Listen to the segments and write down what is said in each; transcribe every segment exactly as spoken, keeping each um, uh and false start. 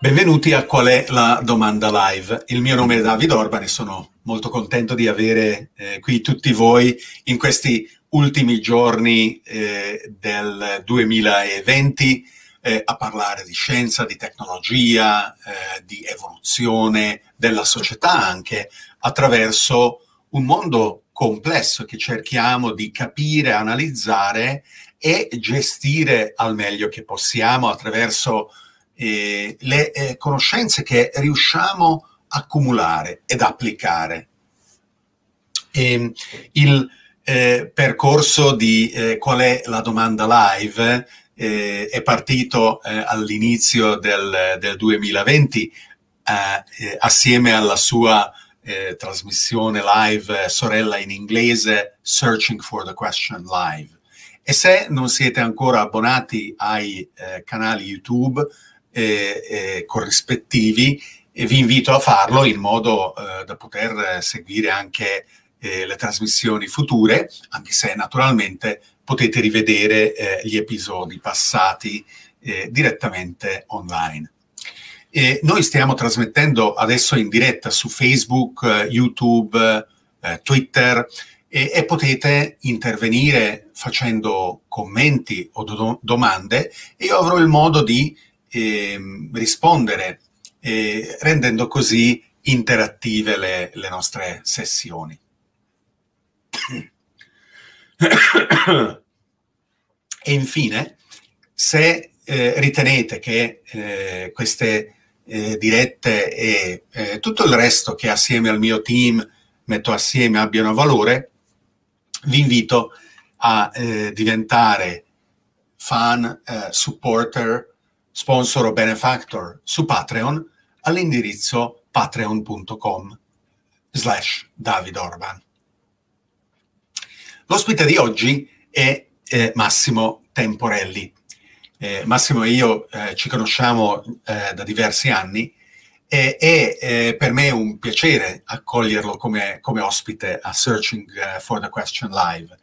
Benvenuti a Qual è la domanda live? Il mio nome è David Orban e sono molto contento di avere eh, qui tutti voi in questi ultimi giorni eh, del duemilaventi eh, a parlare di scienza, di tecnologia, eh, di evoluzione della società anche attraverso un mondo complesso che cerchiamo di capire, analizzare e gestire al meglio che possiamo attraverso Eh, le eh, conoscenze che riusciamo a accumulare ed applicare. E il eh, percorso di eh, Qual è la domanda live eh, è partito eh, all'inizio del, del duemilaventi eh, eh, assieme alla sua eh, trasmissione live eh, sorella in inglese Searching for the Question Live. E se non siete ancora abbonati ai eh, canali YouTube E, e corrispettivi, e vi invito a farlo in modo eh, da poter seguire anche eh, le trasmissioni future, anche se naturalmente potete rivedere eh, gli episodi passati eh, direttamente online. E noi stiamo trasmettendo adesso in diretta su Facebook, eh, YouTube, eh, Twitter e, e potete intervenire facendo commenti o do- domande e io avrò il modo di E rispondere, e rendendo così interattive le, le nostre sessioni. E infine, se eh, ritenete che eh, queste eh, dirette e eh, tutto il resto che assieme al mio team metto assieme abbiano valore, vi invito a eh, diventare fan, eh, supporter, sponsor o benefactor su Patreon all'indirizzo patreon.com slash David Orban. L'ospite di oggi è eh, Massimo Temporelli. Eh, Massimo e io eh, ci conosciamo eh, da diversi anni e è eh, per me è un piacere accoglierlo come, come ospite a Searching for the Question Live.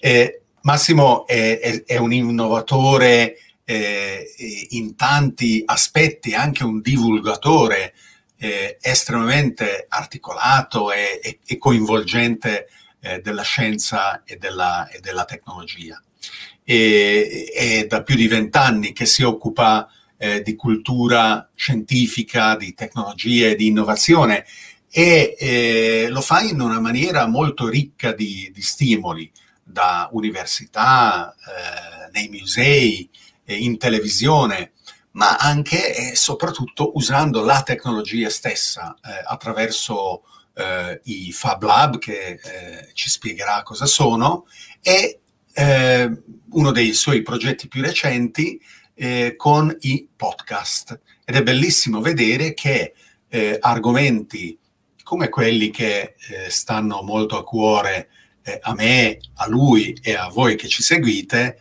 Eh, Massimo è, è, è un innovatore Eh, in tanti aspetti, anche un divulgatore eh, estremamente articolato e, e, e coinvolgente eh, della scienza e della, e della tecnologia. E, è da più di vent'anni che si occupa eh, di cultura scientifica, di tecnologia e di innovazione e eh, lo fa in una maniera molto ricca di, di stimoli, da università, eh, nei musei, in televisione, ma anche e soprattutto usando la tecnologia stessa eh, attraverso eh, i Fab Lab che eh, ci spiegherà cosa sono e eh, uno dei suoi progetti più recenti eh, con i podcast. Ed è bellissimo vedere che eh, argomenti come quelli che eh, stanno molto a cuore eh, a me, a lui e a voi che ci seguite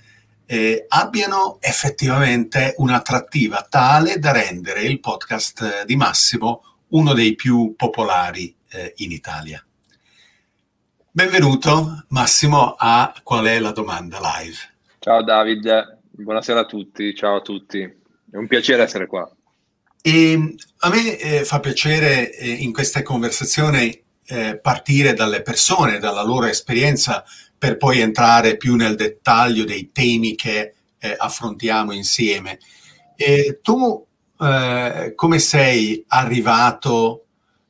Eh, abbiano effettivamente un'attrattiva tale da rendere il podcast di Massimo uno dei più popolari eh, in Italia. Benvenuto Massimo a Qual è la domanda live. Ciao David, buonasera a tutti, ciao a tutti, è un piacere essere qua. E a me eh, fa piacere eh, in questa conversazione eh, partire dalle persone, dalla loro esperienza, per poi entrare più nel dettaglio dei temi che eh, affrontiamo insieme. E tu eh, come sei arrivato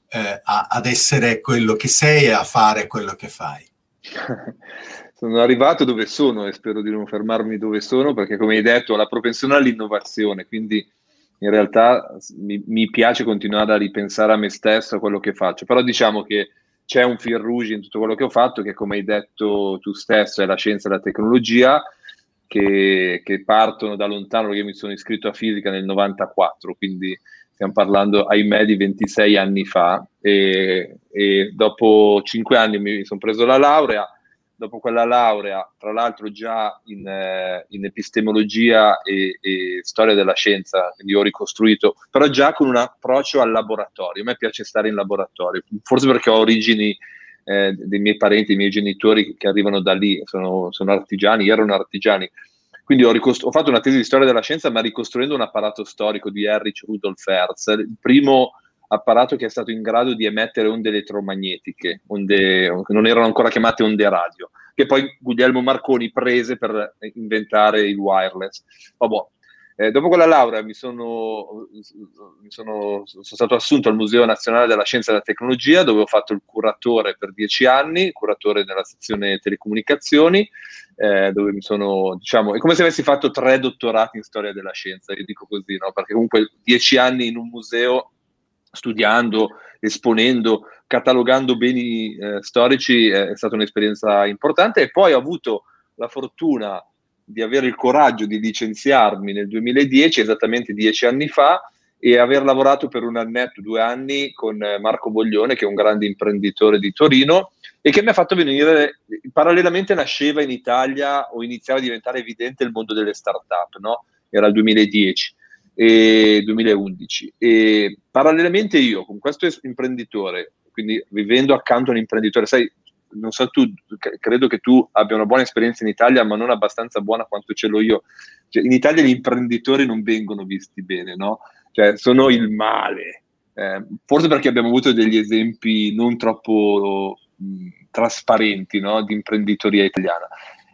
eh, a, ad essere quello che sei e a fare quello che fai? Sono arrivato dove sono e spero di non fermarmi dove sono, perché come hai detto ho la propensione all'innovazione, quindi in realtà mi, mi piace continuare a ripensare a me stesso, a quello che faccio, però diciamo che c'è un fil rouge in tutto quello che ho fatto, che come hai detto tu stesso è la scienza e la tecnologia, che, che partono da lontano, perché io mi sono iscritto a fisica nel novantaquattro, quindi stiamo parlando ahimè di ventisei anni fa, e, e dopo cinque anni mi sono preso la laurea, dopo quella laurea, tra l'altro già in, eh, in epistemologia e, e storia della scienza, quindi ho ricostruito, però già con un approccio al laboratorio. A me piace stare in laboratorio, forse perché ho origini eh, dei miei parenti, dei miei genitori che arrivano da lì, sono, sono artigiani, erano artigiani, Quindi ho, ricost- ho fatto una tesi di storia della scienza, ma ricostruendo un apparato storico di Erich Rudolf Hertz, il primo apparato che è stato in grado di emettere onde elettromagnetiche, onde non erano ancora chiamate onde radio, che poi Guglielmo Marconi prese per inventare il wireless. Oh, boh. Eh, dopo quella laurea mi sono, mi sono, sono stato assunto al Museo Nazionale della Scienza e della Tecnologia, dove ho fatto il curatore per dieci anni, curatore della sezione telecomunicazioni, eh, dove mi sono, diciamo, è come se avessi fatto tre dottorati in storia della scienza, io dico così, no? Perché comunque dieci anni in un museo, studiando, esponendo, catalogando beni eh, storici, eh, è stata un'esperienza importante, e poi ho avuto la fortuna di avere il coraggio di licenziarmi nel duemiladieci, esattamente dieci anni fa, e aver lavorato per un annetto, due anni, con Marco Boglione, che è un grande imprenditore di Torino, e che mi ha fatto venire, parallelamente nasceva in Italia, o iniziava a diventare evidente il mondo delle start-up, no? Era il duemiladieci e duemilaundici, e parallelamente io, con questo imprenditore, quindi vivendo accanto a un imprenditore, sai, non so tu, credo che tu abbia una buona esperienza in Italia, ma non abbastanza buona quanto ce l'ho io. Cioè, in Italia gli imprenditori non vengono visti bene, no? Cioè, sono il male. Eh, forse perché abbiamo avuto degli esempi non troppo mh, trasparenti, no? Di imprenditoria italiana.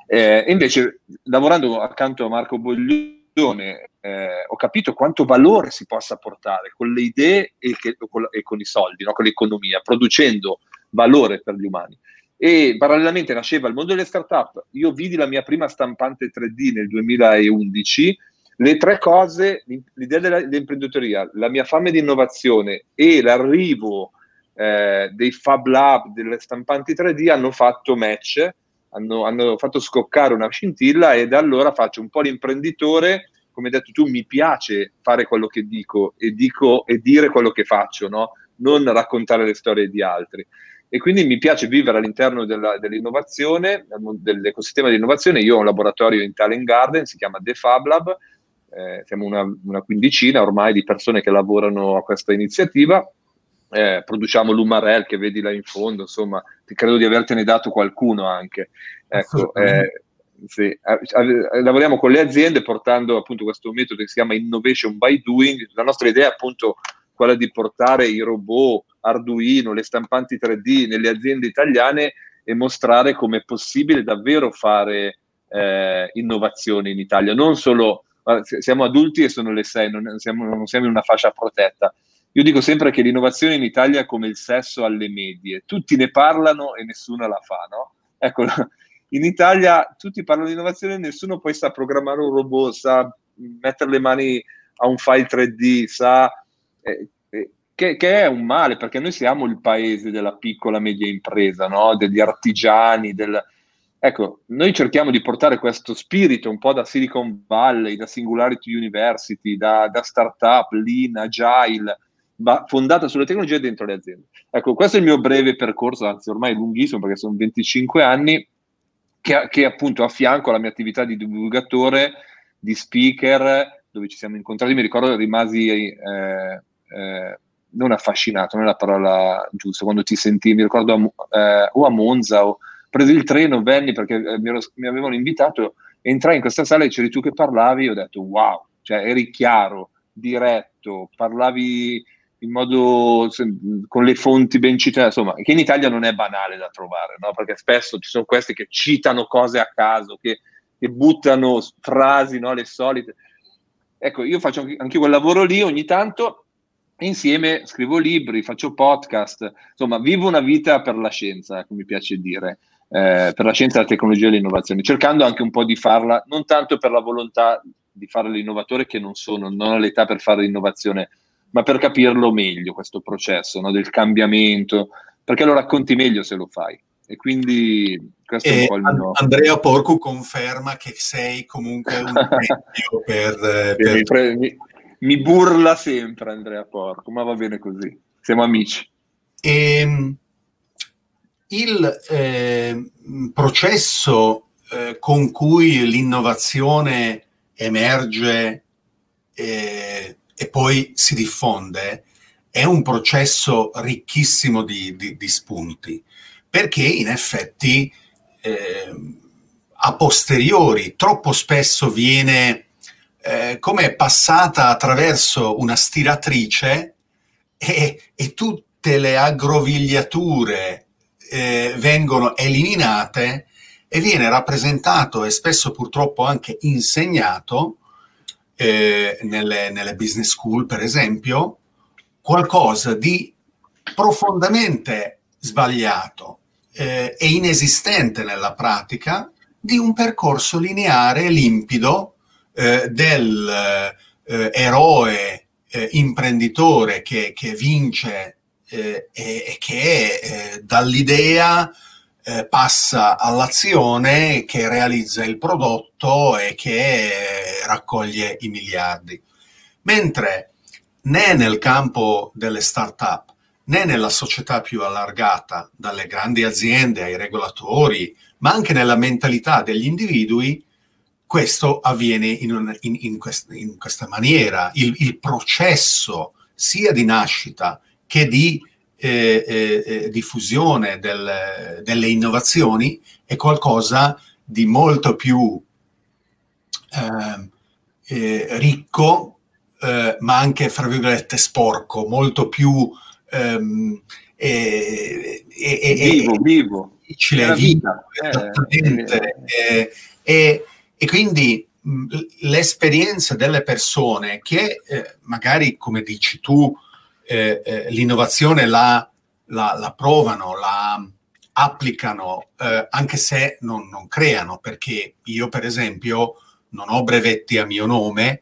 Eh, invece, lavorando accanto a Marco Boglione, eh, ho capito quanto valore si possa portare con le idee e, che, con, e con i soldi, no? Con l'economia, producendo valore per gli umani. E parallelamente nasceva il mondo delle start-up, io vidi la mia prima stampante tre D nel duemilaundici, le tre cose, l'idea dell'imprenditoria, la mia fame di innovazione e l'arrivo eh, dei Fab Lab, delle stampanti tre D, hanno fatto match, hanno, hanno fatto scoccare una scintilla, e da allora faccio un po' l'imprenditore, come hai detto tu, mi piace fare quello che dico e, dico, e dire quello che faccio, no? Non raccontare le storie di altri. E quindi mi piace vivere all'interno della, dell'innovazione, dell'ecosistema di innovazione. Io ho un laboratorio in Talent Garden, si chiama The Fab Lab, eh, siamo una, una quindicina ormai di persone che lavorano a questa iniziativa, eh, produciamo l'Umarel che vedi là in fondo, insomma, credo di avertene dato qualcuno anche. Ecco, eh, sì. Lavoriamo con le aziende portando appunto questo metodo che si chiama Innovation by Doing. La nostra idea è appunto quella di portare i robot, Arduino, le stampanti tre D nelle aziende italiane e mostrare come è possibile davvero fare eh, innovazione in Italia. Non solo, siamo adulti e sono le sei, non siamo, non siamo in una fascia protetta. Io dico sempre che l'innovazione in Italia è come il sesso alle medie, tutti ne parlano e nessuno la fa, no? Ecco, in Italia tutti parlano di innovazione e nessuno poi sa programmare un robot, sa mettere le mani a un file tre D, sa... Eh, eh, che, che è un male, perché noi siamo il paese della piccola media impresa, no? Degli artigiani, del... ecco, noi cerchiamo di portare questo spirito un po' da Silicon Valley, da Singularity University, da, da startup, lean, agile, ba- fondata sulle tecnologie dentro le aziende. Ecco, questo è il mio breve percorso, anzi ormai lunghissimo perché sono venticinque anni, che, che appunto affianco alla mia attività di divulgatore, di speaker, dove ci siamo incontrati, mi ricordo rimasi... Eh, Eh, non affascinato, non è la parola giusta, quando ti sentivi, mi ricordo a, eh, o a Monza, o presi il treno, venni perché eh, mi, ero, mi avevano invitato, entrai in questa sala e c'eri tu che parlavi, ho detto wow, cioè eri chiaro, diretto, parlavi in modo se, con le fonti ben citate, insomma, che in Italia non è banale da trovare, no? Perché spesso ci sono questi che citano cose a caso, che, che buttano frasi, no? Le solite. Ecco, io faccio anche, anche quel lavoro lì ogni tanto. Insieme scrivo libri, faccio podcast, insomma vivo una vita per la scienza, come mi piace dire, eh, per la scienza, la tecnologia e l'innovazione, cercando anche un po' di farla, non tanto per la volontà di fare l'innovatore, che non sono, non ho l'età per fare l'innovazione, ma per capirlo meglio questo processo, no, del cambiamento, perché lo racconti meglio se lo fai. E quindi questo e è un po' il mio... Andrea Porcu conferma che sei comunque un esempio per... per... per... Mi burla sempre Andrea Porcu, ma va bene così, siamo amici. E il eh, processo eh, con cui l'innovazione emerge eh, e poi si diffonde è un processo ricchissimo di, di, di spunti, perché in effetti eh, a posteriori, troppo spesso viene eh, come passata attraverso una stiratrice e, e tutte le aggrovigliature eh, vengono eliminate e viene rappresentato e spesso purtroppo anche insegnato eh, nelle, nelle business school, per esempio, qualcosa di profondamente sbagliato eh, e inesistente nella pratica di un percorso lineare e limpido eh, del eh, eroe eh, imprenditore che, che vince eh, e, e che eh, dall'idea eh, passa all'azione, che realizza il prodotto e che eh, raccoglie i miliardi. Mentre né nel campo delle start-up né nella società più allargata, dalle grandi aziende ai regolatori, ma anche nella mentalità degli individui, questo avviene in, un, in, in, quest, in questa maniera. Il, il processo sia di nascita che di eh, eh, diffusione del, delle innovazioni è qualcosa di molto più eh, eh, ricco, eh, ma anche, fra virgolette, sporco, molto più Um, e, e, e, vivo, vivo, difficile, vita, esattamente. Eh, e, e, e quindi mh, l'esperienza delle persone che eh, magari, come dici tu, eh, eh, l'innovazione la, la, la provano, la applicano, eh, anche se non, non creano, perché io, per esempio, non ho brevetti a mio nome.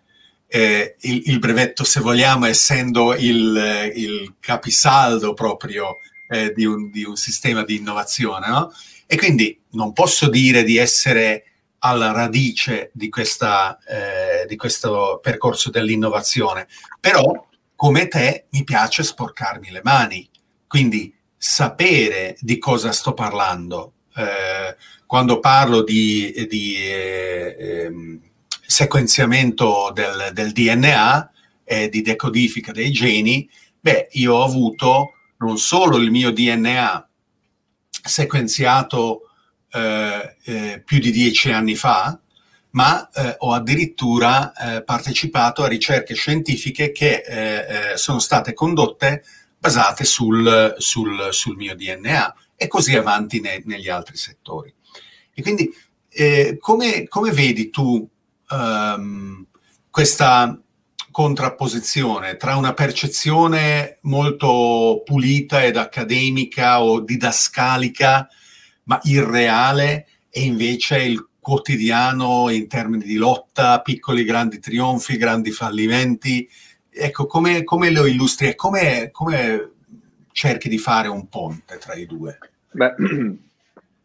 Eh, il, il brevetto, se vogliamo, essendo il, il capisaldo proprio eh, di, un, di un sistema di innovazione, no? E quindi non posso dire di essere alla radice di, questa, eh, di questo percorso dell'innovazione, però come te mi piace sporcarmi le mani, quindi sapere di cosa sto parlando. Eh, quando parlo di... di eh, ehm, sequenziamento del, del D N A e eh, di decodifica dei geni, beh, io ho avuto non solo il mio D N A sequenziato eh, eh, più di dieci anni fa, ma eh, ho addirittura eh, partecipato a ricerche scientifiche che eh, eh, sono state condotte basate sul, sul, sul mio D N A e così avanti ne, negli altri settori. E quindi eh, come, come vedi tu Um, questa contrapposizione tra una percezione molto pulita ed accademica o didascalica ma irreale e invece il quotidiano in termini di lotta, piccoli grandi trionfi, grandi fallimenti, ecco, come, come lo illustri e come, come cerchi di fare un ponte tra i due? Beh,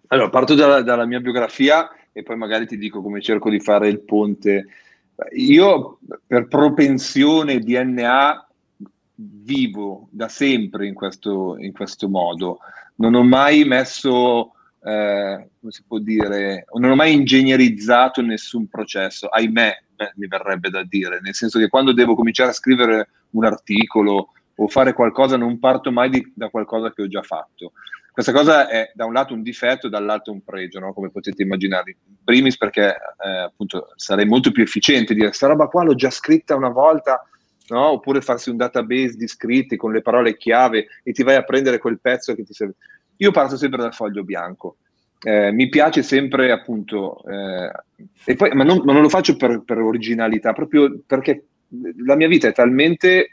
allora parto dalla, dalla mia biografia e poi magari ti dico come cerco di fare il ponte. Io per propensione D N A vivo da sempre in questo, in questo modo. Non ho mai messo, eh, come si può dire, non ho mai ingegnerizzato nessun processo, ahimè, beh, mi verrebbe da dire, nel senso che quando devo cominciare a scrivere un articolo o fare qualcosa non parto mai di, da qualcosa che ho già fatto. Questa cosa è da un lato un difetto, dall'altro un pregio, no? Come potete immaginarvi. Primis perché eh, appunto sarei molto più efficiente dire sta roba qua l'ho già scritta una volta, no? Oppure farsi un database di scritti con le parole chiave e ti vai a prendere quel pezzo che ti serve. Io parto sempre dal foglio bianco. Eh, mi piace sempre appunto, eh, e poi, ma, non, ma non lo faccio per, per originalità, proprio perché la mia vita è talmente...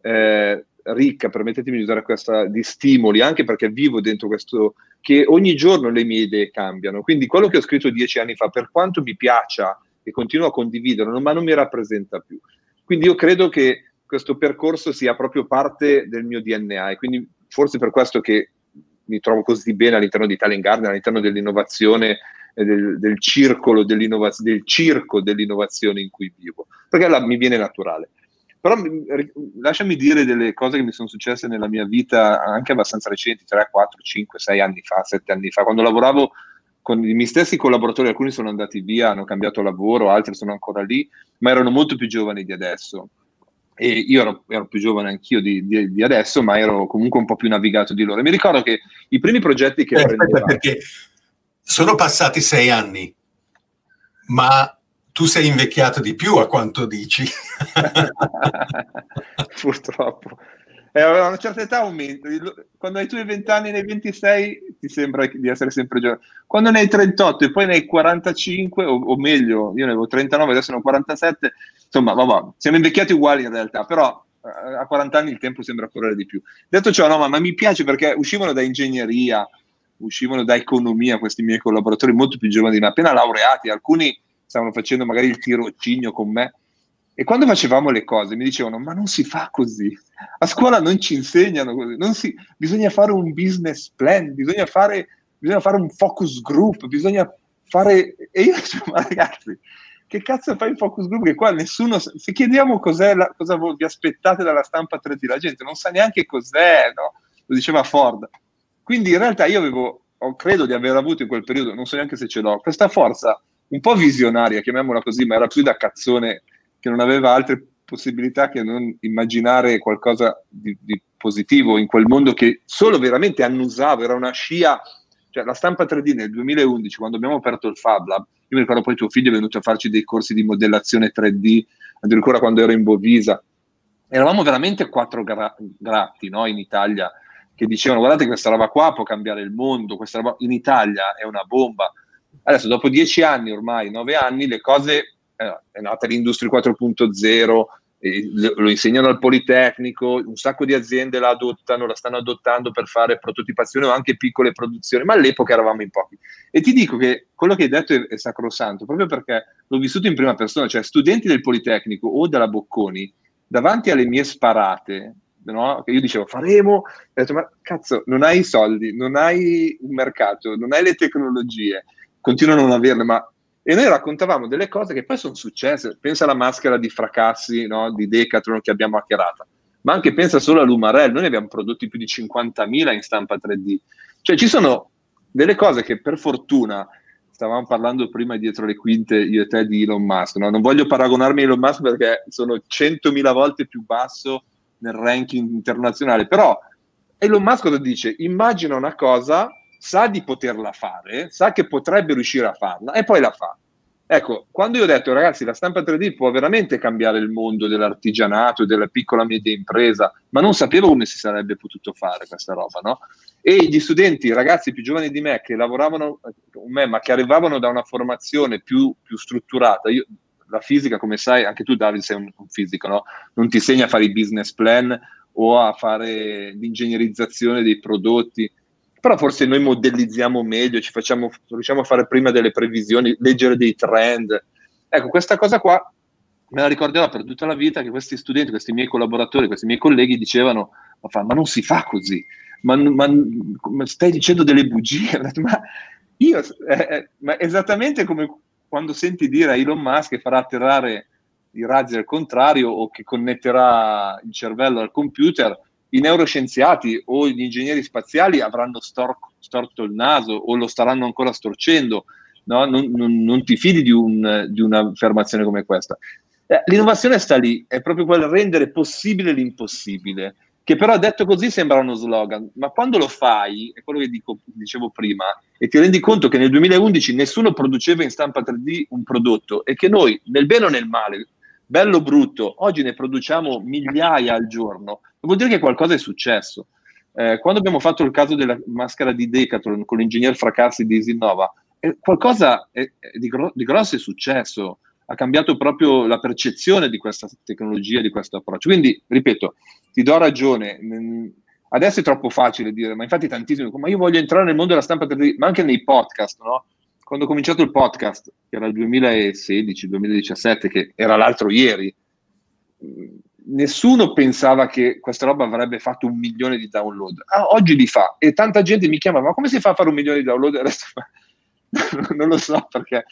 Eh, ricca, permettetemi di usare questa, di stimoli, anche perché vivo dentro questo, che ogni giorno le mie idee cambiano, quindi quello che ho scritto dieci anni fa, per quanto mi piaccia e continuo a condividerlo, ma non mi rappresenta più, quindi io credo che questo percorso sia proprio parte del mio D N A e quindi forse per questo che mi trovo così bene all'interno di Italian Garden, all'interno dell'innovazione, del, del circolo dell'innovazione, del circo dell'innovazione in cui vivo, perché la, mi viene naturale. Però lasciami dire delle cose che mi sono successe nella mia vita anche abbastanza recenti, tre, quattro, cinque, sei anni fa, sette anni fa, quando lavoravo con i miei stessi collaboratori, alcuni sono andati via, hanno cambiato lavoro, altri sono ancora lì, ma erano molto più giovani di adesso. E io ero, ero più giovane anch'io di, di, di adesso, ma ero comunque un po' più navigato di loro. E mi ricordo che i primi progetti che eh, prendevamo... Perché sono passati sei anni. Ma tu sei invecchiato di più, a quanto dici. Purtroppo. E a una certa età aumenta. Quando hai tu i venti anni, nei ventisei ti sembra di essere sempre giovane. Quando ne hai trentotto e poi ne hai quarantacinque, o, o meglio, io ne avevo trentanove, adesso ne ho quarantasette, insomma, vabbè, siamo invecchiati uguali in realtà, però a quaranta anni il tempo sembra correre di più. Detto ciò, no, ma, ma mi piace perché uscivano da ingegneria, uscivano da economia questi miei collaboratori molto più giovani di me, appena laureati, alcuni stavano facendo magari il tirocinio con me. E quando facevamo le cose mi dicevano: ma non si fa così, a scuola non ci insegnano così, non si, bisogna fare un business plan, bisogna fare, bisogna fare un focus group, bisogna fare... E io dicevo: ma ragazzi, che cazzo fai un focus group? Che qua nessuno... Se chiediamo cos'è la, cosa vi aspettate dalla stampa tre D, la gente non sa neanche cos'è, no? Lo diceva Ford. Quindi in realtà io avevo, credo di aver avuto in quel periodo, non so neanche se ce l'ho, questa forza un po' visionaria, chiamiamola così, ma era più da cazzone, che non aveva altre possibilità che non immaginare qualcosa di, di positivo in quel mondo che solo veramente annusavo, era una scia, cioè la stampa tre D nel duemilaundici, quando abbiamo aperto il Fab Lab, io mi ricordo poi tuo figlio è venuto a farci dei corsi di modellazione tre D, addirittura quando ero in Bovisa, eravamo veramente quattro gra- gratti no, in Italia, che dicevano: guardate, questa roba qua può cambiare il mondo, questa roba in Italia è una bomba. Adesso dopo dieci anni ormai, nove anni, le cose... è nata l'industria quattro punto zero, eh, lo insegnano al Politecnico, un sacco di aziende la adottano, la stanno adottando per fare prototipazione o anche piccole produzioni, ma all'epoca eravamo in pochi. E ti dico che quello che hai detto è, è sacrosanto, proprio perché l'ho vissuto in prima persona, cioè studenti del Politecnico o della Bocconi, davanti alle mie sparate, no? Che io dicevo faremo, ho detto: ma cazzo, non hai i soldi, non hai un mercato, non hai le tecnologie, continuano a non averle, ma... E noi raccontavamo delle cose che poi sono successe. Pensa alla maschera di Fracassi, no? Di Decathlon, che abbiamo hackerata. Ma anche pensa solo a Lumarel. Noi ne abbiamo prodotti più di cinquantamila in stampa tre D. Cioè ci sono delle cose che per fortuna, stavamo parlando prima dietro le quinte io e te di Elon Musk, no? Non voglio paragonarmi a Elon Musk perché sono centomila volte più basso nel ranking internazionale. Però Elon Musk cosa dice? Immagina una cosa... sa di poterla fare, sa che potrebbe riuscire a farla e poi la fa. Ecco, quando io ho detto: ragazzi, la stampa tre D può veramente cambiare il mondo dell'artigianato e della piccola media impresa, ma non sapevo come si sarebbe potuto fare questa roba, no? E gli studenti, ragazzi più giovani di me, che lavoravano con me, ma che arrivavano da una formazione più, più strutturata, io, la fisica, come sai, anche tu Davide sei un, un fisico, no? Non ti insegna a fare i business plan o a fare l'ingegnerizzazione dei prodotti, però forse noi modellizziamo meglio, ci facciamo, riusciamo a fare prima delle previsioni, leggere dei trend. Ecco, questa cosa qua me la ricorderò per tutta la vita, che questi studenti, questi miei collaboratori, questi miei colleghi dicevano: ma non si fa così, ma, ma, ma stai dicendo delle bugie. Ma io, eh, ma esattamente come quando senti dire a Elon Musk che farà atterrare i razzi al contrario o che connetterà il cervello al computer, i neuroscienziati o gli ingegneri spaziali avranno stor- storto il naso o lo staranno ancora storcendo, no? Non, non, non ti fidi di, un, di un'affermazione come questa. Eh, l'innovazione sta lì, è proprio quel rendere possibile l'impossibile, che però detto così sembra uno slogan, ma quando lo fai, è quello che dico, dicevo prima, e ti rendi conto che nel duemilaundici nessuno produceva in stampa tre D un prodotto e che noi, nel bene o nel male, bello brutto, oggi ne produciamo migliaia al giorno, vuol dire che qualcosa è successo. Eh, quando abbiamo fatto il caso della maschera di Decathlon con l'ingegner Fracassi di Isinnova, eh, qualcosa è, è di, gro- di grosso è successo, ha cambiato proprio la percezione di questa tecnologia, di questo approccio. Quindi, ripeto, ti do ragione, adesso è troppo facile dire, ma infatti tantissimo, ma io voglio entrare nel mondo della stampa tre D, ma anche nei podcast, no? Quando ho cominciato il podcast, che era il duemilasedici duemiladiciassette, che era l'altro ieri, nessuno pensava che questa roba avrebbe fatto un milione di download. Ah, oggi li fa, e tanta gente mi chiama: ma come si fa a fare un milione di download? Adesso non lo so, perché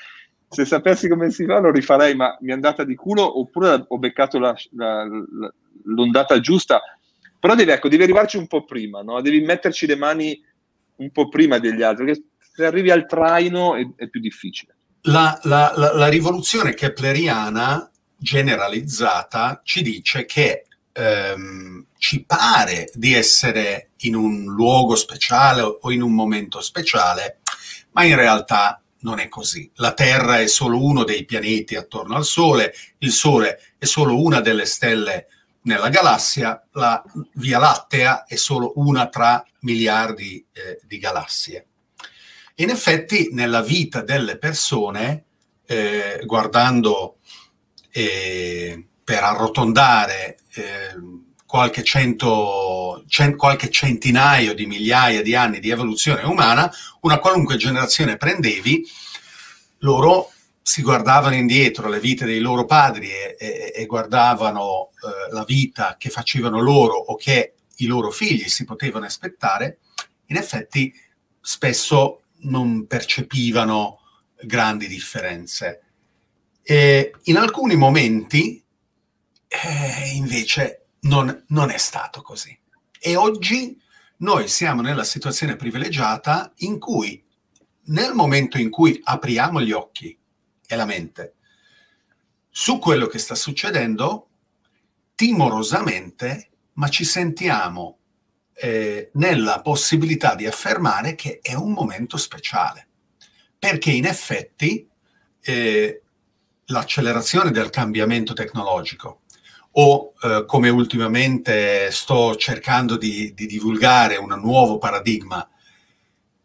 se sapessi come si fa lo rifarei, ma mi è andata di culo, oppure ho beccato la, la, la, l'ondata giusta. Però devi, ecco, devi arrivarci un po' prima, no? Devi metterci le mani un po' prima degli altri, perché se arrivi al traino è, è più difficile. La, la, la, la rivoluzione kepleriana generalizzata ci dice che ehm, ci pare di essere in un luogo speciale o in un momento speciale, ma in realtà non è così. La Terra è solo uno dei pianeti attorno al Sole, il Sole è solo una delle stelle nella galassia, la Via Lattea è solo una tra miliardi eh, di galassie. In effetti nella vita delle persone, eh, guardando eh, per arrotondare eh, qualche, cento, cent, qualche centinaio di migliaia di anni di evoluzione umana, una qualunque generazione prendevi, loro si guardavano indietro le vite dei loro padri e, e, e guardavano eh, la vita che facevano loro o che i loro figli si potevano aspettare. In effetti spesso non percepivano grandi differenze. E in alcuni momenti eh, invece non, non è stato così. E oggi noi siamo nella situazione privilegiata in cui, nel momento in cui apriamo gli occhi e la mente su quello che sta succedendo, timorosamente, ma ci sentiamo Eh, nella possibilità di affermare che è un momento speciale, perché in effetti eh, l'accelerazione del cambiamento tecnologico o eh, come ultimamente sto cercando di, di divulgare un nuovo paradigma,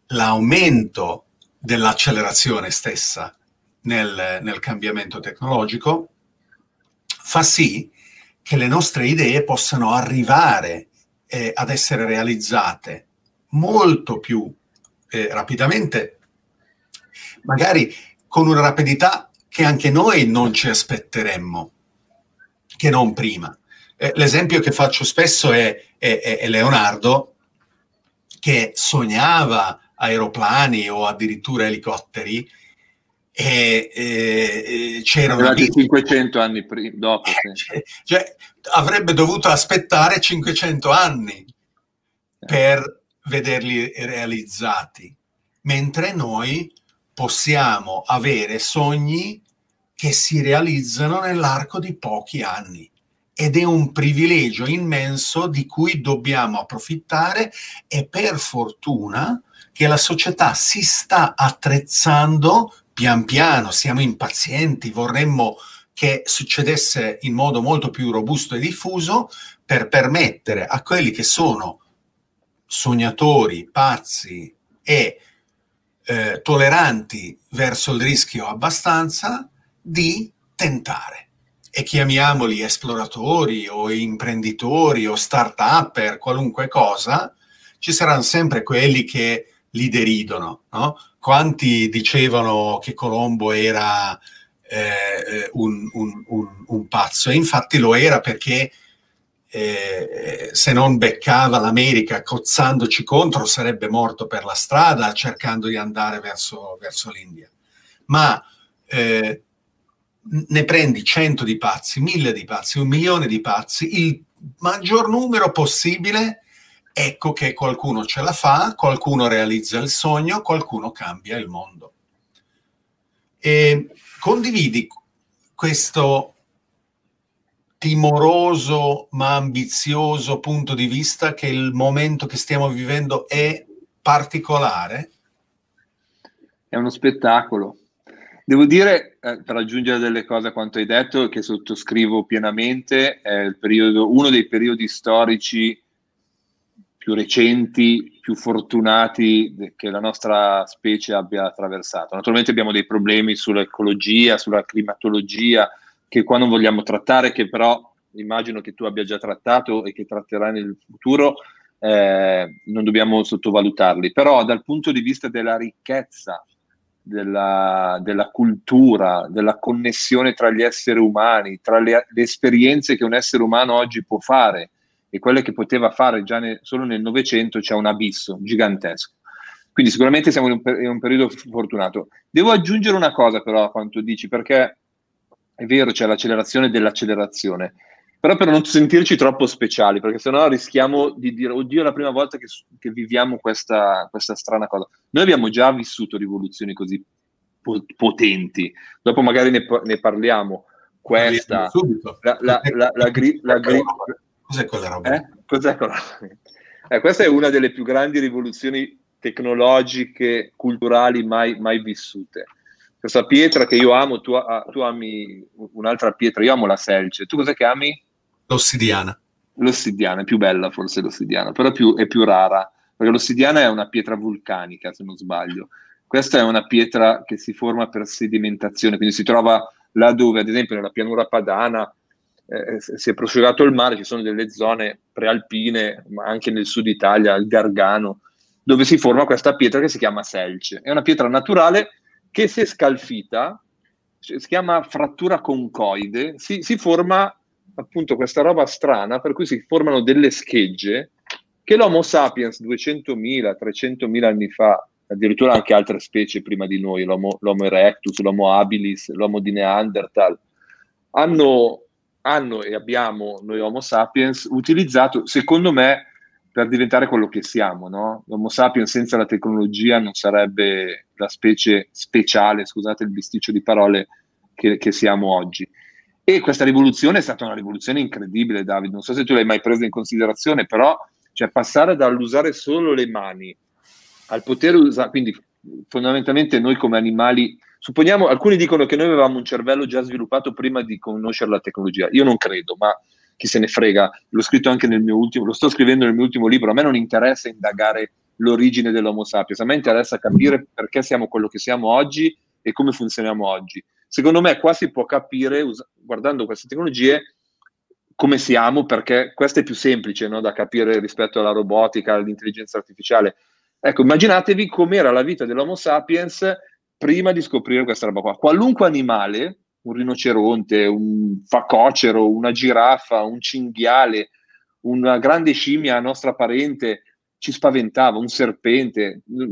l'aumento dell'accelerazione stessa nel, nel cambiamento tecnologico fa sì che le nostre idee possano arrivare Eh, ad essere realizzate molto più eh, rapidamente, magari con una rapidità che anche noi non ci aspetteremmo, che non prima. Eh, l'esempio che faccio spesso è, è, è Leonardo, che sognava aeroplani o addirittura elicotteri, e, e, e c'era una di cinquecento anni prima, dopo eh, sì. Cioè, avrebbe dovuto aspettare cinquecento anni eh. per vederli realizzati, mentre noi possiamo avere sogni che si realizzano nell'arco di pochi anni, ed è un privilegio immenso di cui dobbiamo approfittare, e per fortuna che la società si sta attrezzando pian piano. Siamo impazienti, vorremmo che succedesse in modo molto più robusto e diffuso, per permettere a quelli che sono sognatori, pazzi e eh, tolleranti verso il rischio abbastanza di tentare. E chiamiamoli esploratori o imprenditori o start-upper, qualunque cosa, ci saranno sempre quelli che li deridono, no? Quanti dicevano che Colombo era eh, un, un, un, un pazzo, e infatti lo era, perché eh, se non beccava l'America cozzandoci contro sarebbe morto per la strada cercando di andare verso, verso l'India. Ma eh, ne prendi cento di pazzi, mille di pazzi, un milione di pazzi, il maggior numero possibile. Ecco che qualcuno ce la fa, qualcuno realizza il sogno, qualcuno cambia il mondo. E condividi questo timoroso ma ambizioso punto di vista, che il momento che stiamo vivendo è particolare? È uno spettacolo. Devo dire, eh, per aggiungere delle cose a quanto hai detto, che sottoscrivo pienamente, è il periodo, uno dei periodi storici più recenti, più fortunati che la nostra specie abbia attraversato. Naturalmente abbiamo dei problemi sull'ecologia, sulla climatologia, che qua non vogliamo trattare, che però immagino che tu abbia già trattato e che tratterai nel futuro, eh, non dobbiamo sottovalutarli. Però dal punto di vista della ricchezza, della, della cultura, della connessione tra gli esseri umani, tra le, le esperienze che un essere umano oggi può fare, e quelle che poteva fare già ne, solo nel Novecento, c'è un abisso gigantesco. Quindi sicuramente siamo in un, per, in un periodo fortunato. Devo aggiungere una cosa però a quanto dici, perché è vero, c'è l'accelerazione dell'accelerazione, però per non sentirci troppo speciali, perché sennò rischiamo di dire oddio è la prima volta che, che viviamo questa, questa strana cosa. Noi abbiamo già vissuto rivoluzioni così potenti, dopo magari ne, ne parliamo. Questa la, la, la, la, gri, la gri, Cos'è quella roba? Eh? Cos'è quella roba? Eh, questa è una delle più grandi rivoluzioni tecnologiche, culturali mai, mai vissute. Questa pietra che io amo, tu, ah, tu ami un'altra pietra, io amo la selce, tu cos'è che ami? L'ossidiana. L'ossidiana, è più bella forse l'ossidiana, però è più, è più rara, perché l'ossidiana è una pietra vulcanica, se non sbaglio. Questa è una pietra che si forma per sedimentazione, quindi si trova là dove, ad esempio, nella pianura padana eh, si è prosciugato il mare, ci sono delle zone prealpine, ma anche nel sud Italia, il Gargano, dove si forma questa pietra che si chiama selce. È una pietra naturale che, se scalfita, si chiama frattura concoide, si, si forma appunto questa roba strana, per cui si formano delle schegge che l'Homo sapiens duecentomila, trecentomila anni fa, addirittura anche altre specie prima di noi, l'Homo, l'Homo erectus, l'Homo habilis, l'Homo di Neanderthal, hanno, hanno e abbiamo noi Homo sapiens utilizzato, secondo me, per diventare quello che siamo, no? L'Homo sapiens senza la tecnologia non sarebbe la specie speciale, scusate il bisticcio di parole, che, che siamo oggi. E questa rivoluzione è stata una rivoluzione incredibile, David, non so se tu l'hai mai presa in considerazione, però cioè, passare dall'usare solo le mani al poter usare, quindi fondamentalmente noi come animali, supponiamo, alcuni dicono che noi avevamo un cervello già sviluppato prima di conoscere la tecnologia, io non credo, ma chi se ne frega, l'ho scritto anche nel mio ultimo, lo sto scrivendo nel mio ultimo libro, a me non interessa indagare l'origine dell'Homo sapiens, a me interessa capire perché siamo quello che siamo oggi e come funzioniamo oggi. Secondo me qua si può capire, us- guardando queste tecnologie, come siamo, perché questa è più semplice, no, da capire rispetto alla robotica, all'intelligenza artificiale. Ecco, immaginatevi com'era la vita dell'Homo sapiens prima di scoprire questa roba qua. Qualunque animale, un rinoceronte, un facocero, una giraffa, un cinghiale, una grande scimmia nostra parente, ci spaventava, un serpente. Io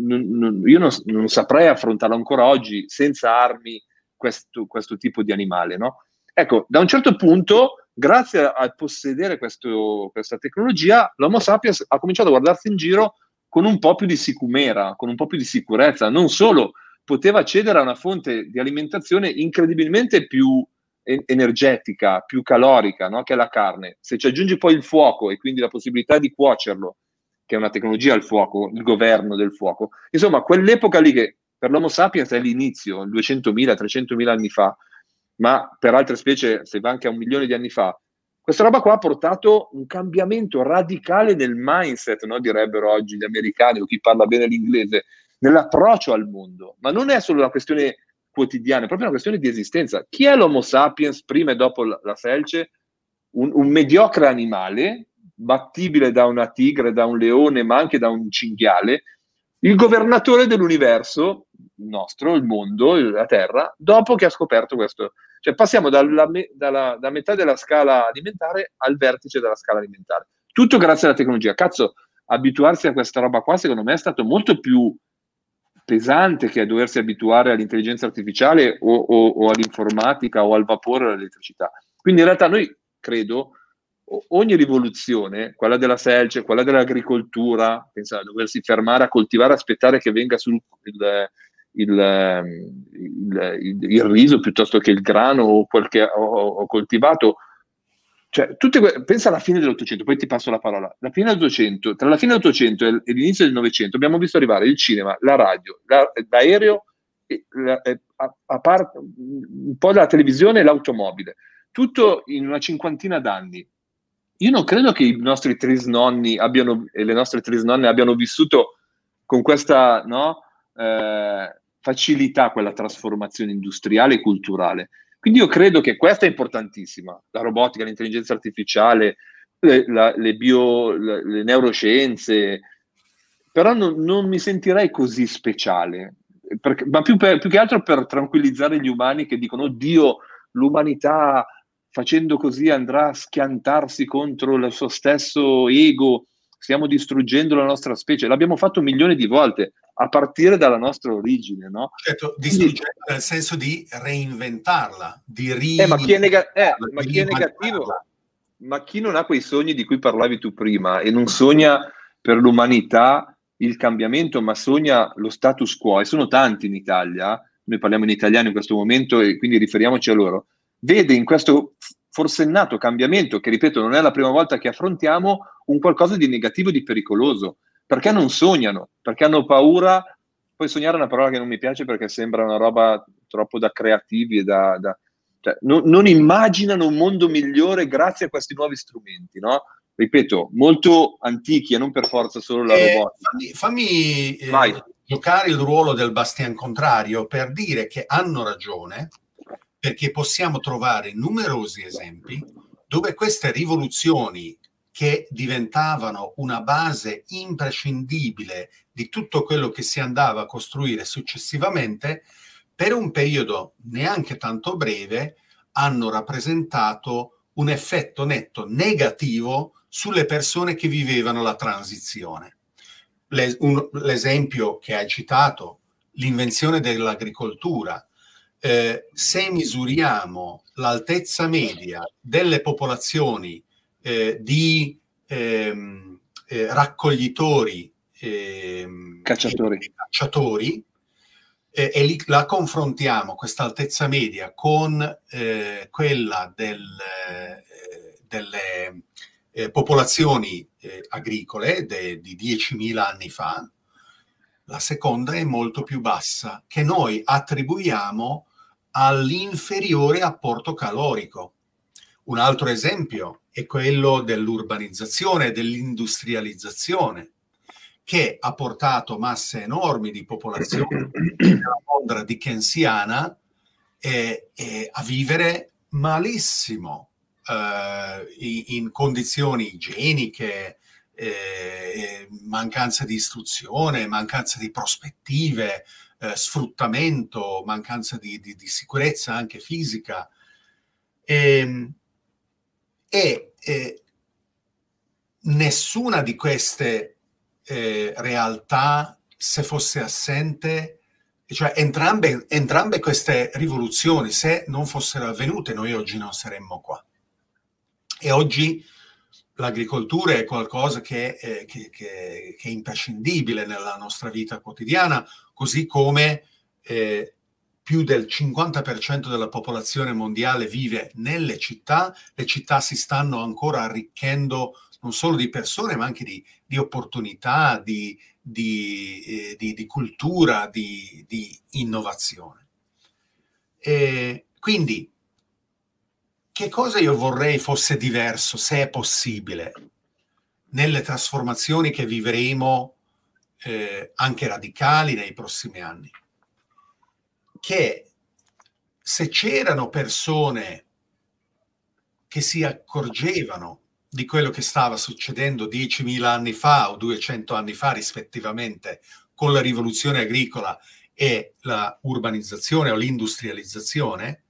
non, non saprei affrontarlo ancora oggi senza armi questo, questo tipo di animale, no? Ecco, da un certo punto, grazie a possedere questo, questa tecnologia, l'Homo sapiens ha cominciato a guardarsi in giro con un po' più di sicumera, con un po' più di sicurezza. Non solo, poteva accedere a una fonte di alimentazione incredibilmente più energetica, più calorica, no? Che è la carne. Se ci aggiungi poi il fuoco e quindi la possibilità di cuocerlo, che è una tecnologia al fuoco, il governo del fuoco. Insomma, quell'epoca lì che per l'Homo sapiens è l'inizio, duecentomila, trecentomila anni fa, ma per altre specie se va anche a un milione di anni fa, questa roba qua ha portato un cambiamento radicale nel mindset, no? Direbbero oggi gli americani o chi parla bene l'inglese, nell'approccio al mondo. Ma non è solo una questione quotidiana, è proprio una questione di esistenza. Chi è l'Homo sapiens prima e dopo la selce? Un, un mediocre animale, battibile da una tigre, da un leone, ma anche da un cinghiale, il governatore dell'universo, il nostro, il mondo, la Terra, dopo che ha scoperto questo. Cioè passiamo dalla, dalla, da metà della scala alimentare al vertice della scala alimentare. Tutto grazie alla tecnologia. Cazzo, abituarsi a questa roba qua secondo me è stato molto più pesante che doversi abituare all'intelligenza artificiale o, o, o all'informatica o al vapore o all'elettricità. Quindi in realtà noi, credo, ogni rivoluzione, quella della selce, quella dell'agricoltura, pensate, doversi fermare a coltivare, aspettare che venga sul... Il, Il, il, il, il riso piuttosto che il grano o quel che ho, ho coltivato, cioè tutte que- pensa alla fine dell'Ottocento, poi ti passo la parola. La fine dell'Ottocento, tra la fine dell'Ottocento e l'inizio del Novecento abbiamo visto arrivare il cinema, la radio, la, l'aereo, e, la, a, a par- un po' la televisione e l'automobile, tutto in una cinquantina d'anni. Io non credo che i nostri trisnonni abbiano e le nostre trisnonne abbiano vissuto con questa, no, eh, facilità quella trasformazione industriale e culturale. Quindi io credo che questa è importantissima, la robotica, l'intelligenza artificiale, le, la, le bio, le, le neuroscienze, però non, non mi sentirei così speciale, perché, ma più, per, più che altro per tranquillizzare gli umani che dicono oddio, l'umanità facendo così andrà a schiantarsi contro il suo stesso ego, stiamo distruggendo la nostra specie, l'abbiamo fatto milioni di volte, a partire dalla nostra origine, no? Certo, distruggendo nel senso di reinventarla, di ri- eh, ma chi è, nega- eh, ma chi è negativo, ma chi non ha quei sogni di cui parlavi tu prima e non sogna per l'umanità il cambiamento, ma sogna lo status quo, e sono tanti in Italia, noi parliamo in italiano in questo momento e quindi riferiamoci a loro, vede in questo forsennato cambiamento, che ripeto non è la prima volta che affrontiamo, un qualcosa di negativo, di pericoloso. perché non sognano, perché hanno paura. Poi sognare è una parola che non mi piace perché sembra una roba troppo da creativi e da, da cioè, no, non immaginano un mondo migliore grazie a questi nuovi strumenti, no? Ripeto, molto antichi e non per forza solo la eh, robotica. Fammi, fammi eh, giocare il ruolo del bastian contrario per dire che hanno ragione, perché possiamo trovare numerosi esempi dove queste rivoluzioni che diventavano una base imprescindibile di tutto quello che si andava a costruire successivamente, per un periodo neanche tanto breve hanno rappresentato un effetto netto negativo sulle persone che vivevano la transizione. Le, un, l'esempio che hai citato, l'invenzione dell'agricoltura. Eh, se misuriamo l'altezza media delle popolazioni eh, di ehm, eh, raccoglitori ehm, cacciatori, e, cacciatori eh, e li, la confrontiamo, questa altezza media, con eh, quella del, eh, delle eh, popolazioni eh, agricole de, di diecimila anni fa, la seconda è molto più bassa, che noi attribuiamo all'inferiore apporto calorico. Un altro esempio è quello dell'urbanizzazione, dell'industrializzazione, che ha portato masse enormi di popolazione della Londra dickensiana eh, eh, a vivere malissimo, eh, in condizioni igieniche, Eh, mancanza di istruzione, mancanza di prospettive, eh, sfruttamento, mancanza di, di, di sicurezza anche fisica. E, e, e nessuna di queste eh, realtà, se fosse assente, cioè entrambe, entrambe queste rivoluzioni, se non fossero avvenute, noi oggi non saremmo qua. E oggi l'agricoltura è qualcosa che, eh, che, che, che è imprescindibile nella nostra vita quotidiana, così come eh, più del cinquanta per cento della popolazione mondiale vive nelle città. Le città si stanno ancora arricchendo non solo di persone, ma anche di, di opportunità, di, di, eh, di, di cultura, di, di innovazione. E quindi, che cosa io vorrei fosse diverso, se è possibile, nelle trasformazioni che vivremo, eh, anche radicali, nei prossimi anni? Che se c'erano persone che si accorgevano di quello che stava succedendo diecimila anni fa o duecento anni fa, rispettivamente, con la rivoluzione agricola e la urbanizzazione o l'industrializzazione,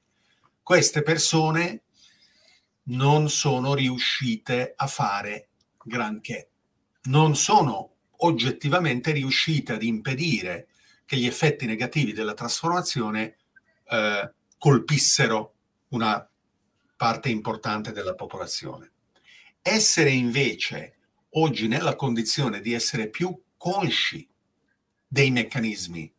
queste persone non sono riuscite a fare granché, non sono oggettivamente riuscite ad impedire che gli effetti negativi della trasformazione eh, colpissero una parte importante della popolazione. Essere invece oggi nella condizione di essere più consci dei meccanismi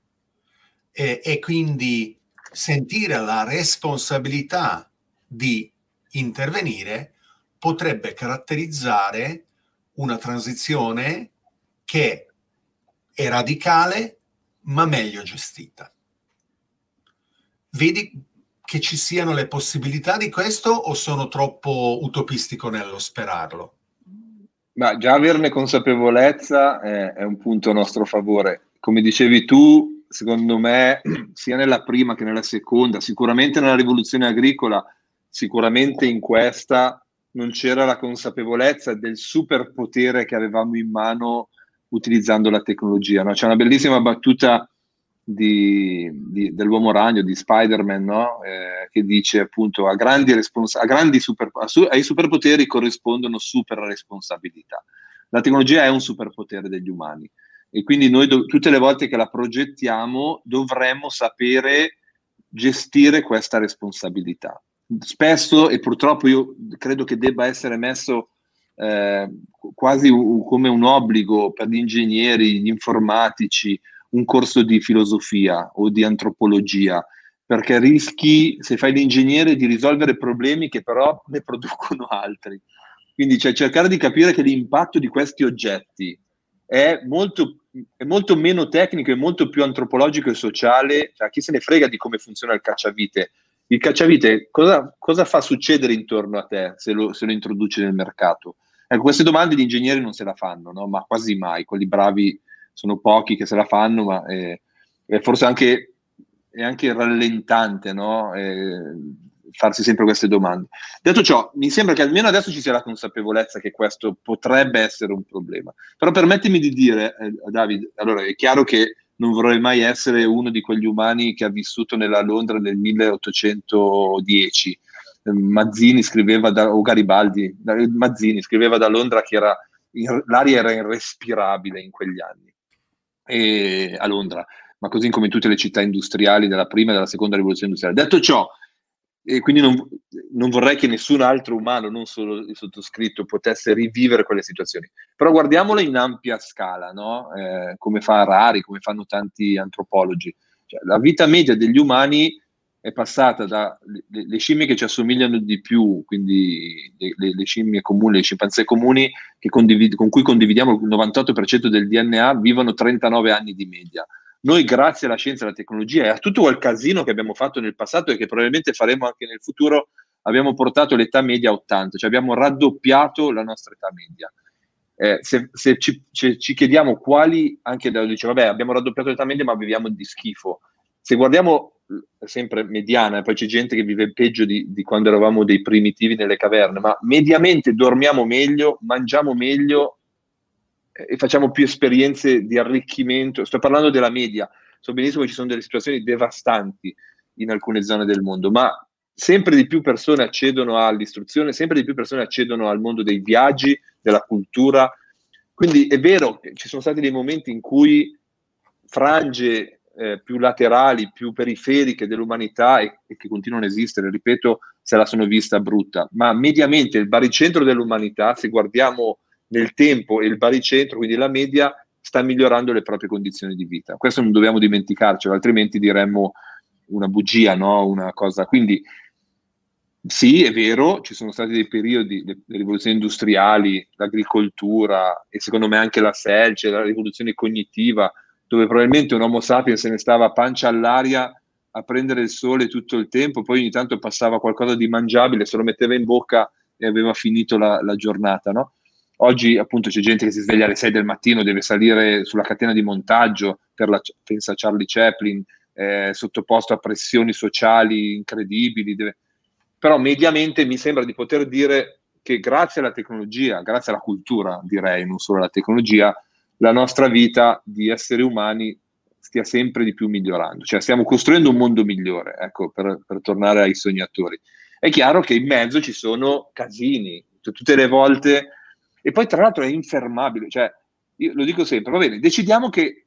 eh, e quindi sentire la responsabilità di intervenire potrebbe caratterizzare una transizione che è radicale ma meglio gestita. Vedi che ci siano le possibilità di questo o sono troppo utopistico nello sperarlo? Ma già averne consapevolezza è, è un punto a nostro favore. Come dicevi tu, secondo me, sia nella prima che nella seconda, sicuramente nella rivoluzione agricola, sicuramente in questa non c'era la consapevolezza del superpotere che avevamo in mano utilizzando la tecnologia, no? C'è una bellissima battuta di, di, dell'Uomo Ragno, di Spider-Man, no? Eh, che dice appunto a grandi, responsa- a grandi super- a su- ai superpoteri corrispondono super responsabilità. La tecnologia è un superpotere degli umani e quindi noi do- tutte le volte che la progettiamo dovremmo sapere gestire questa responsabilità. Spesso, e purtroppo io credo che debba essere messo eh, quasi u- come un obbligo per gli ingegneri, gli informatici, un corso di filosofia o di antropologia, perché rischi, se fai l'ingegnere, di risolvere problemi che però ne producono altri. Quindi cioè, cercare di capire che l'impatto di questi oggetti è molto, è molto meno tecnico e molto più antropologico e sociale. Cioè, chi se ne frega di come funziona il cacciavite? Il cacciavite cosa, cosa fa succedere intorno a te se lo, se lo introduci nel mercato? Ecco, queste domande gli ingegneri non se la fanno, no? Ma quasi mai, quelli bravi sono pochi che se la fanno, ma è, è forse anche, è anche rallentante, no? È, farsi sempre queste domande. Detto ciò, mi sembra che almeno adesso ci sia la consapevolezza che questo potrebbe essere un problema. Però permettimi di dire, eh, David, allora è chiaro che non vorrei mai essere uno di quegli umani che ha vissuto nella Londra del milleottocentodieci. Mazzini scriveva, da, o Garibaldi, da, Mazzini scriveva da Londra che era, in, l'aria era irrespirabile in quegli anni, e, a Londra, ma così come in tutte le città industriali della prima e della seconda rivoluzione industriale. Detto ciò, e quindi non, non vorrei che nessun altro umano, non solo il sottoscritto, potesse rivivere quelle situazioni. Però guardiamole in ampia scala, no? Eh, come fa Harari, come fanno tanti antropologi. Cioè, la vita media degli umani è passata da le, le scimmie che ci assomigliano di più, quindi le, le, le scimmie comuni, le scimpanzé comuni, che condivid- con cui condividiamo il novantotto per cento del D N A, vivono trentanove anni di media. Noi, grazie alla scienza e alla tecnologia e a tutto quel casino che abbiamo fatto nel passato e che probabilmente faremo anche nel futuro, abbiamo portato l'età media a ottanta, cioè abbiamo raddoppiato la nostra età media. Eh, se se ci, ci, ci chiediamo quali, anche da dice, vabbè, abbiamo raddoppiato l'età media ma viviamo di schifo. Se guardiamo sempre mediana, e poi c'è gente che vive peggio di, di quando eravamo dei primitivi nelle caverne, ma mediamente dormiamo meglio, mangiamo meglio, e facciamo più esperienze di arricchimento. Sto parlando della media, so benissimo che ci sono delle situazioni devastanti in alcune zone del mondo, ma sempre di più persone accedono all'istruzione, sempre di più persone accedono al mondo dei viaggi, della cultura. Quindi è vero che ci sono stati dei momenti in cui frange eh, più laterali, più periferiche dell'umanità, e, e che continuano a esistere, ripeto, se la sono vista brutta, ma mediamente il baricentro dell'umanità, se guardiamo nel tempo, e il baricentro, quindi la media, sta migliorando le proprie condizioni di vita. Questo non dobbiamo dimenticarcelo, altrimenti diremmo una bugia, no? Una cosa. Quindi sì, è vero, ci sono stati dei periodi, le, le rivoluzioni industriali, l'agricoltura e secondo me anche la selce, la rivoluzione cognitiva, dove probabilmente un Homo sapiens se ne stava pancia all'aria a prendere il sole tutto il tempo, poi ogni tanto passava qualcosa di mangiabile, se lo metteva in bocca e aveva finito la, la giornata, no? Oggi appunto c'è gente che si sveglia alle sei del mattino, deve salire sulla catena di montaggio, per la, pensa a Charlie Chaplin, eh, sottoposto a pressioni sociali incredibili. Deve... Però mediamente mi sembra di poter dire che grazie alla tecnologia, grazie alla cultura direi, non solo alla tecnologia, la nostra vita di esseri umani stia sempre di più migliorando. Cioè stiamo costruendo un mondo migliore, ecco, per, per tornare ai sognatori. È chiaro che in mezzo ci sono casini, cioè, tutte le volte... E poi tra l'altro è infermabile, cioè io lo dico sempre, va bene, decidiamo che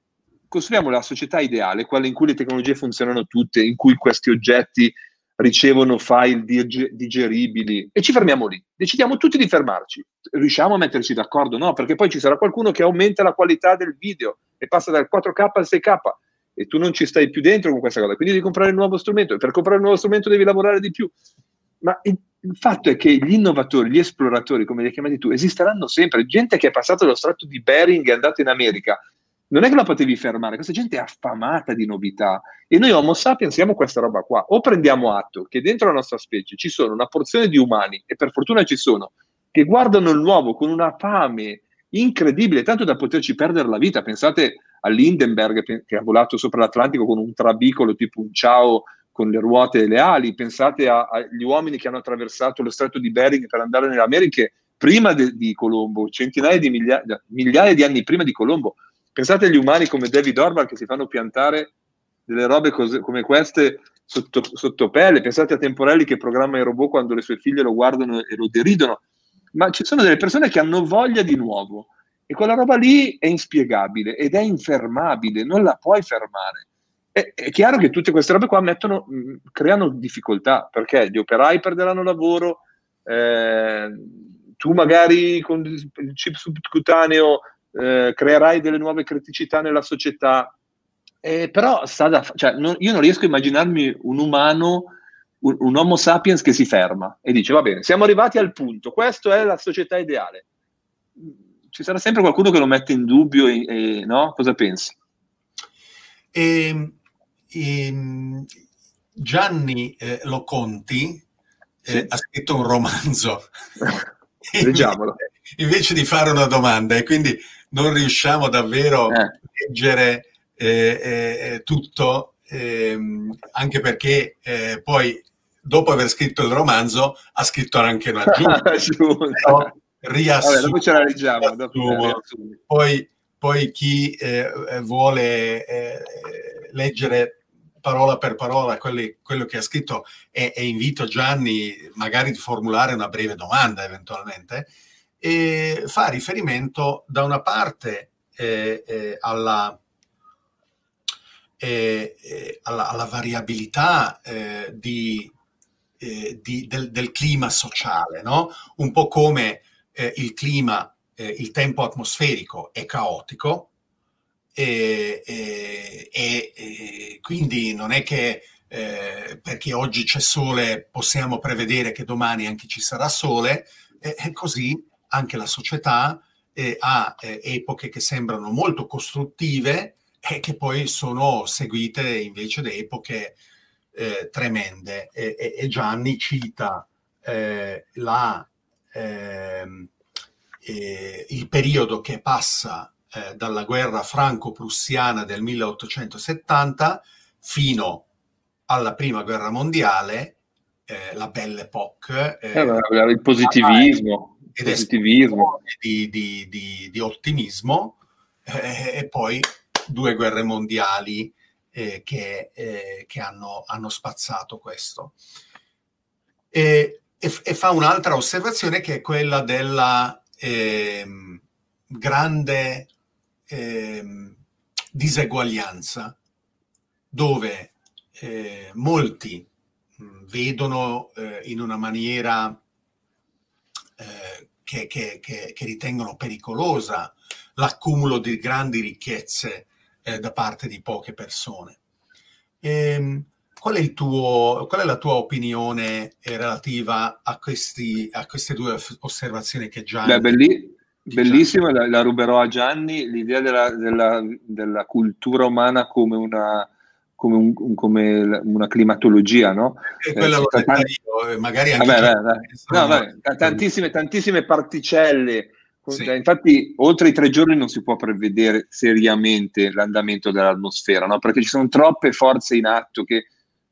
costruiamo la società ideale, quella in cui le tecnologie funzionano tutte, in cui questi oggetti ricevono file digeribili, e ci fermiamo lì, decidiamo tutti di fermarci. Riusciamo a metterci d'accordo? No, perché poi ci sarà qualcuno che aumenta la qualità del video e passa dal quattro K al sei K e tu non ci stai più dentro con questa cosa, quindi devi comprare un nuovo strumento e per comprare un nuovo strumento devi lavorare di più. Ma il, il fatto è che gli innovatori, gli esploratori, come li hai chiamati tu, esisteranno sempre. Gente che è passata dallo Stretto di Bering e è andata in America, non è che la potevi fermare, questa gente è affamata di novità e noi Homo sapiens siamo questa roba qua. O prendiamo atto che dentro la nostra specie ci sono una porzione di umani, e per fortuna ci sono, che guardano il nuovo con una fame incredibile, tanto da poterci perdere la vita. Pensate a Hindenburg che ha volato sopra l'Atlantico con un trabicolo tipo un ciao con le ruote e le ali, pensate agli uomini che hanno attraversato lo Stretto di Bering per andare nelle Americhe prima de, di Colombo, centinaia di migliaia, migliaia di anni prima di Colombo. Pensate agli umani come David Orban che si fanno piantare delle robe cose, come queste sotto, sotto pelle, pensate a Temporelli che programma il robot quando le sue figlie lo guardano e lo deridono, ma ci sono delle persone che hanno voglia di nuovo e quella roba lì è inspiegabile ed è infermabile, non la puoi fermare. È chiaro che tutte queste robe qua mettono, creano difficoltà, perché gli operai perderanno lavoro, eh, tu magari con il chip subcutaneo eh, creerai delle nuove criticità nella società, eh, però sta da, cioè, non, io non riesco a immaginarmi un umano, un, un Homo sapiens che si ferma e dice va bene, siamo arrivati al punto, questa è la società ideale. ci sarà sempre qualcuno che lo mette in dubbio, e, e, no? Cosa pensi? E, e, Gianni eh, Loconti eh, sì. ha scritto un romanzo. Leggiamolo. Invece di fare una domanda, e quindi non riusciamo davvero eh. a leggere eh, eh, tutto, eh, anche perché eh, poi dopo aver scritto il romanzo ha scritto anche una giunta. Riassumo, ce la leggiamo, dopo poi, poi chi eh, vuole eh, leggere parola per parola quelli, quello che ha scritto, e, e invito Gianni magari di formulare una breve domanda eventualmente, e fa riferimento da una parte eh, eh, alla, eh, eh, alla, alla variabilità eh, di, eh, di, del, del clima sociale, no? Un po' come Eh, il clima, eh, il tempo atmosferico è caotico, e, e, e, e quindi non è che eh, perché oggi c'è sole possiamo prevedere che domani anche ci sarà sole, e, e così anche la società eh, ha eh, epoche che sembrano molto costruttive e che poi sono seguite invece da epoche eh, tremende. E, e, e Gianni cita eh, la Eh, eh, il periodo che passa eh, dalla guerra franco-prussiana del milleottocentosettanta fino alla prima guerra mondiale, eh, la Belle Époque, eh, eh, il positivismo, ed positivismo. Di, di, di, di ottimismo, eh, e poi due guerre mondiali eh, che, eh, che hanno, hanno spazzato questo. E E fa un'altra osservazione, che è quella della eh, grande eh, diseguaglianza, dove eh, molti vedono eh, in una maniera eh, che, che, che, che ritengono pericolosa l'accumulo di grandi ricchezze eh, da parte di poche persone. E, Qual è, il tuo, qual è la tua opinione relativa a, questi, a queste due osservazioni che Gianni... Beh, belli, bellissima, la, la ruberò a Gianni, l'idea della, della, della cultura umana come una, come un, come una climatologia, no? E quella eh, l'ho detta tanti... io, magari anche... Vabbè, vabbè, vabbè. No, vabbè, tantissime, tantissime particelle. Sì. Infatti oltre i tre giorni non si può prevedere seriamente l'andamento dell'atmosfera, no? Perché ci sono troppe forze in atto che...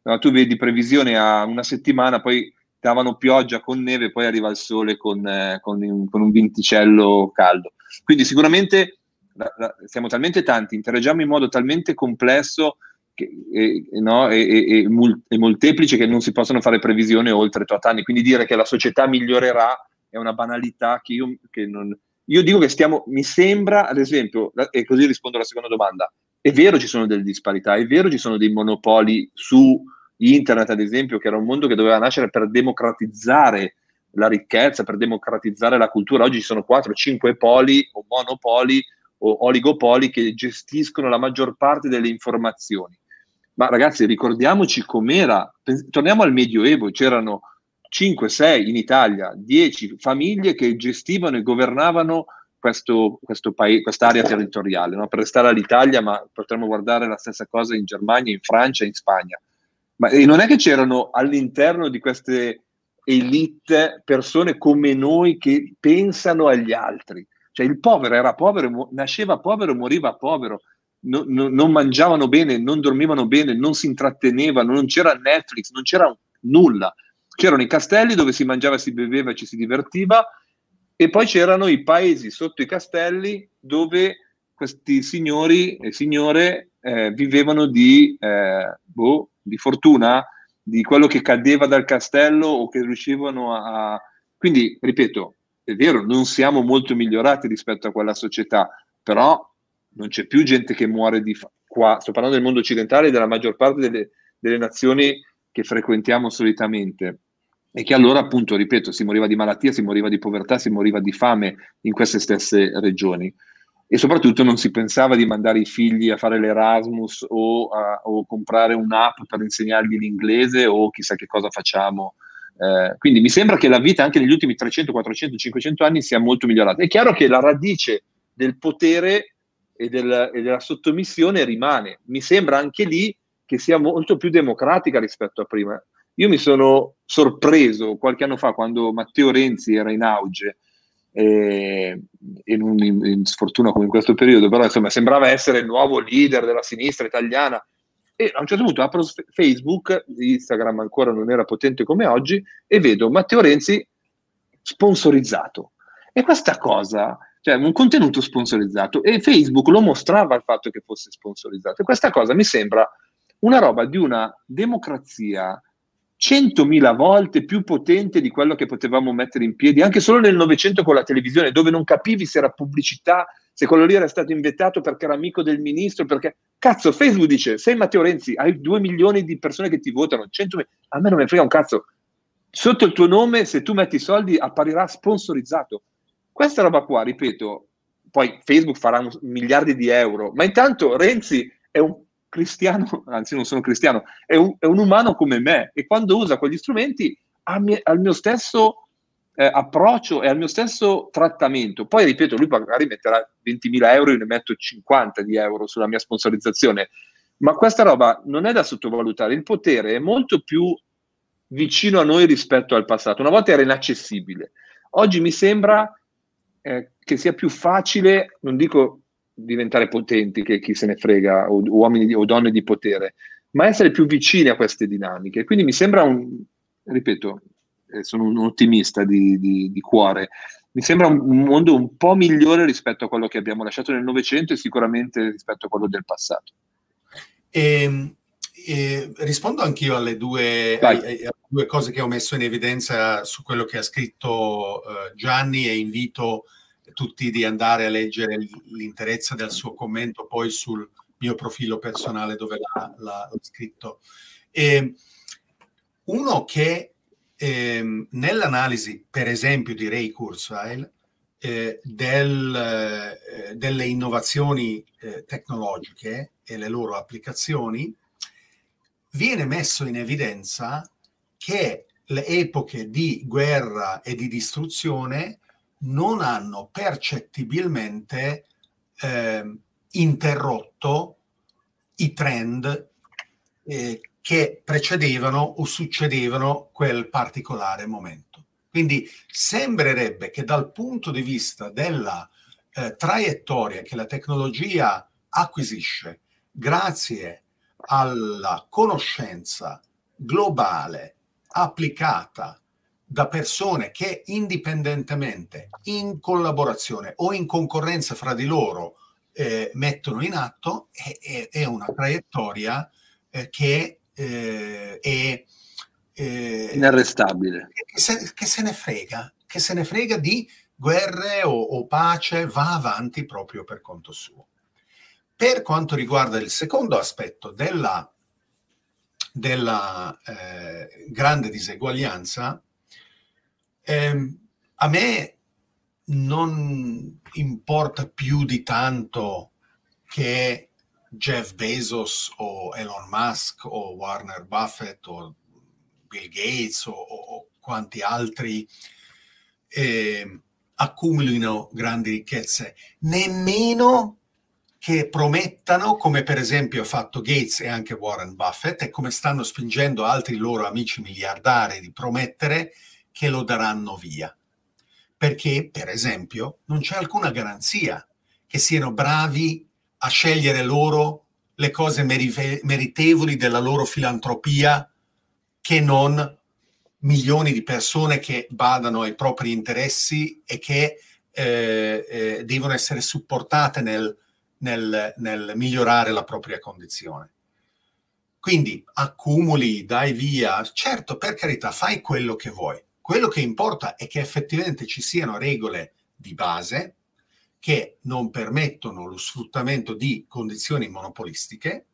No, tu vedi previsione a una settimana, poi davano pioggia con neve, poi arriva il sole con, eh, con, un, con un venticello caldo. Quindi sicuramente la, la, siamo talmente tanti, interagiamo in modo talmente complesso che, eh, no, e, e, e, mul- e molteplice, che non si possono fare previsioni oltre tot anni. Quindi dire che la società migliorerà è una banalità che io, che non, io dico che stiamo, mi sembra, ad esempio, e così rispondo alla seconda domanda, è vero ci sono delle disparità, è vero ci sono dei monopoli su... Internet, ad esempio, che era un mondo che doveva nascere per democratizzare la ricchezza, per democratizzare la cultura. Oggi ci sono quattro cinque poli o monopoli o oligopoli che gestiscono la maggior parte delle informazioni. Ma ragazzi, ricordiamoci com'era. Torniamo al Medioevo, c'erano cinque sei in Italia, dieci famiglie che gestivano e governavano questo, questo paese, quest'area territoriale, no? Per restare all'Italia, ma potremmo guardare la stessa cosa in Germania, in Francia, in Spagna. Ma e non è che c'erano all'interno di queste elite persone come noi che pensano agli altri, cioè il povero era povero, nasceva povero, moriva povero, no, no, non mangiavano bene, non dormivano bene, non si intrattenevano, non c'era Netflix, non c'era nulla, c'erano i castelli dove si mangiava, si beveva, ci si divertiva, e poi c'erano i paesi sotto i castelli dove questi signori e signore eh, vivevano di eh, boh, di fortuna, di quello che cadeva dal castello o che riuscivano a... Quindi, ripeto, è vero, non siamo molto migliorati rispetto a quella società, però non c'è più gente che muore di fa... qua. Sto parlando del mondo occidentale e della maggior parte delle, delle nazioni che frequentiamo solitamente, e che allora, appunto, ripeto, si moriva di malattia, si moriva di povertà, si moriva di fame in queste stesse regioni. E soprattutto non si pensava di mandare i figli a fare l'Erasmus o, a, o comprare un'app per insegnargli l'inglese o chissà che cosa facciamo Eh, quindi mi sembra che la vita anche negli ultimi trecento, quattrocento, cinquecento anni sia molto migliorata. È chiaro che la radice del potere e, del, e della sottomissione rimane. Mi sembra anche lì che sia molto più democratica rispetto a prima. Io mi sono sorpreso qualche anno fa quando Matteo Renzi era in auge, eh, in, un, in, in sfortuna come in questo periodo, però insomma sembrava essere il nuovo leader della sinistra italiana. E a un certo punto apro Facebook, Instagram ancora non era potente come oggi, e vedo Matteo Renzi sponsorizzato. E questa cosa, cioè un contenuto sponsorizzato, e Facebook lo mostrava il fatto che fosse sponsorizzato. E questa cosa mi sembra una roba di una democrazia centomila volte più potente di quello che potevamo mettere in piedi, anche solo nel Novecento con la televisione, dove non capivi se era pubblicità, se quello lì era stato invitato perché era amico del ministro, perché... Cazzo, Facebook dice, sei Matteo Renzi, hai due milioni di persone che ti votano, cento a me non me frega un cazzo. Sotto il tuo nome, se tu metti i soldi, apparirà sponsorizzato. Questa roba qua, ripeto, poi Facebook farà un, miliardi di euro, ma intanto Renzi è un cristiano, anzi non sono cristiano, è un, è un umano come me, e quando usa quegli strumenti ha mie, al mio stesso eh, approccio e al mio stesso trattamento. Poi ripeto, lui magari metterà ventimila euro, io ne metto cinquanta di euro sulla mia sponsorizzazione, ma questa roba non è da sottovalutare. Il potere è molto più vicino a noi rispetto al passato. Una volta era inaccessibile, oggi mi sembra eh, che sia più facile, non dico diventare potenti, che chi se ne frega, o uomini di, o donne di potere, ma essere più vicini a queste dinamiche. Quindi mi sembra un, ripeto, eh, sono un ottimista di, di, di cuore, mi sembra un, un mondo un po' migliore rispetto a quello che abbiamo lasciato nel Novecento e sicuramente rispetto a quello del passato. E, e rispondo anch'io alle due, ai, alle due cose che ho messo in evidenza su quello che ha scritto eh, Gianni, e invito tutti di andare a leggere l'interezza del suo commento poi sul mio profilo personale dove l'ha, l'ha scritto. E uno che eh, nell'analisi, per esempio, di Ray Kurzweil, eh, del, eh, delle innovazioni eh, tecnologiche e le loro applicazioni, viene messo in evidenza che le epoche di guerra e di distruzione non hanno percettibilmente eh, interrotto i trend eh, che precedevano o succedevano quel particolare momento. Quindi sembrerebbe che dal punto di vista della eh, traiettoria che la tecnologia acquisisce grazie alla conoscenza globale applicata da persone che indipendentemente, in collaborazione o in concorrenza fra di loro, eh, mettono in atto, è, è una traiettoria eh, che eh, è eh, inarrestabile. Che se, che se ne frega, che se ne frega di guerre o, o pace, va avanti proprio per conto suo. Per quanto riguarda il secondo aspetto della, della eh, grande diseguaglianza, Eh, a me non importa più di tanto che Jeff Bezos o Elon Musk o Warren Buffett o Bill Gates o, o quanti altri eh, accumulino grandi ricchezze, nemmeno che promettano, come per esempio ha fatto Gates e anche Warren Buffett, e come stanno spingendo altri loro amici miliardari di promettere che lo daranno via, perché per esempio non c'è alcuna garanzia che siano bravi a scegliere loro le cose meritevoli della loro filantropia, che non milioni di persone che badano ai propri interessi e che eh, eh, devono essere supportate nel, nel, nel migliorare la propria condizione. Quindi accumuli, dai via, certo, per carità, fai quello che vuoi. Quello che importa è che effettivamente ci siano regole di base che non permettono lo sfruttamento di condizioni monopolistiche,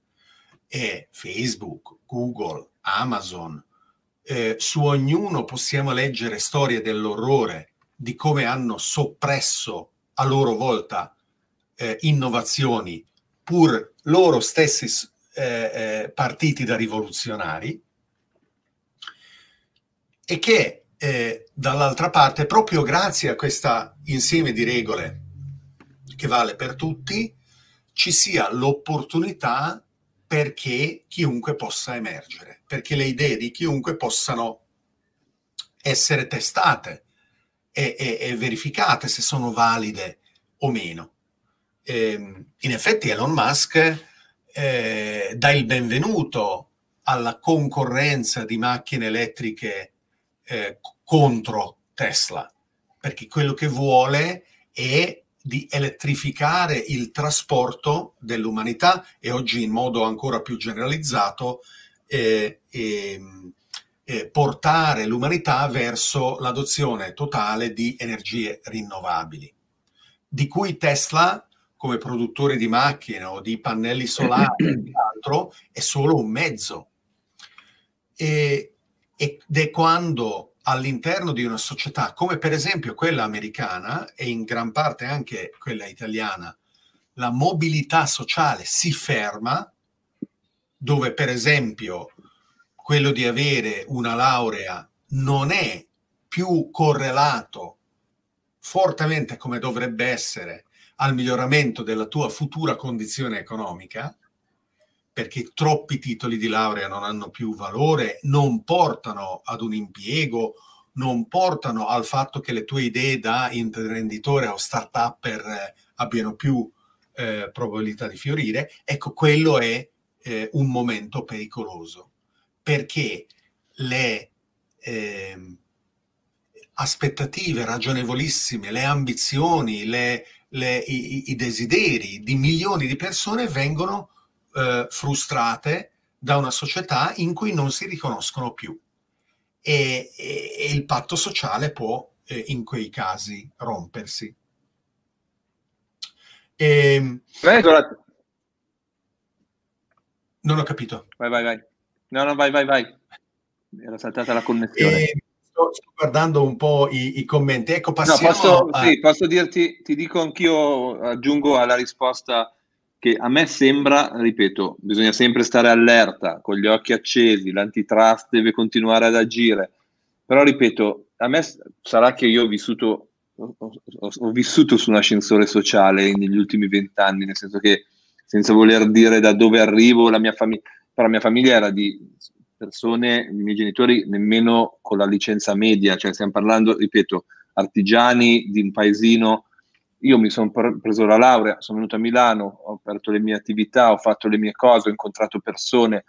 e Facebook, Google, Amazon, eh, su ognuno possiamo leggere storie dell'orrore di come hanno soppresso a loro volta eh, innovazioni, pur loro stessi eh, eh, partiti da rivoluzionari. e che eh, dall'altra parte, proprio grazie a questo insieme di regole che vale per tutti, ci sia l'opportunità perché chiunque possa emergere, perché le idee di chiunque possano essere testate e, e, e verificate se sono valide o meno. E, in effetti Elon Musk eh, dà il benvenuto alla concorrenza di macchine elettriche eh, contro Tesla, perché quello che vuole è di elettrificare il trasporto dell'umanità e oggi in modo ancora più generalizzato eh, eh, eh, portare l'umanità verso l'adozione totale di energie rinnovabili, di cui Tesla, come produttore di macchine o di pannelli solari e altro, è solo un mezzo. E, ed è quando all'interno di una società come per esempio quella americana e in gran parte anche quella italiana la mobilità sociale si ferma, dove per esempio quello di avere una laurea non è più correlato fortemente come dovrebbe essere al miglioramento della tua futura condizione economica, perché troppi titoli di laurea non hanno più valore, non portano ad un impiego, non portano al fatto che le tue idee da imprenditore o start-upper abbiano più eh, probabilità di fiorire. Ecco, quello è eh, un momento pericoloso, perché le eh, aspettative ragionevolissime, le ambizioni, le, le, i, i desideri di milioni di persone vengono Uh, frustrate da una società in cui non si riconoscono più e, e, e il patto sociale può eh, in quei casi rompersi. E... Vai, non ho capito. Vai, vai, vai. No, no, vai, vai, vai. Era saltata la connessione. E sto, sto guardando un po' i, i commenti. Ecco, passiamo. No, posso, a... sì, posso dirti, ti dico anch'io, aggiungo alla risposta che a me sembra, ripeto, bisogna sempre stare allerta, con gli occhi accesi, l'antitrust deve continuare ad agire, però ripeto, a me sarà che io ho vissuto, ho, ho, ho vissuto su un ascensore sociale negli ultimi vent'anni, nel senso che senza voler dire da dove arrivo, la mia famiglia, però la mia famiglia era di persone, i miei genitori nemmeno con la licenza media, cioè stiamo parlando, ripeto, artigiani di un paesino. Io mi sono preso la laurea, sono venuto a Milano, ho aperto le mie attività, ho fatto le mie cose, ho incontrato persone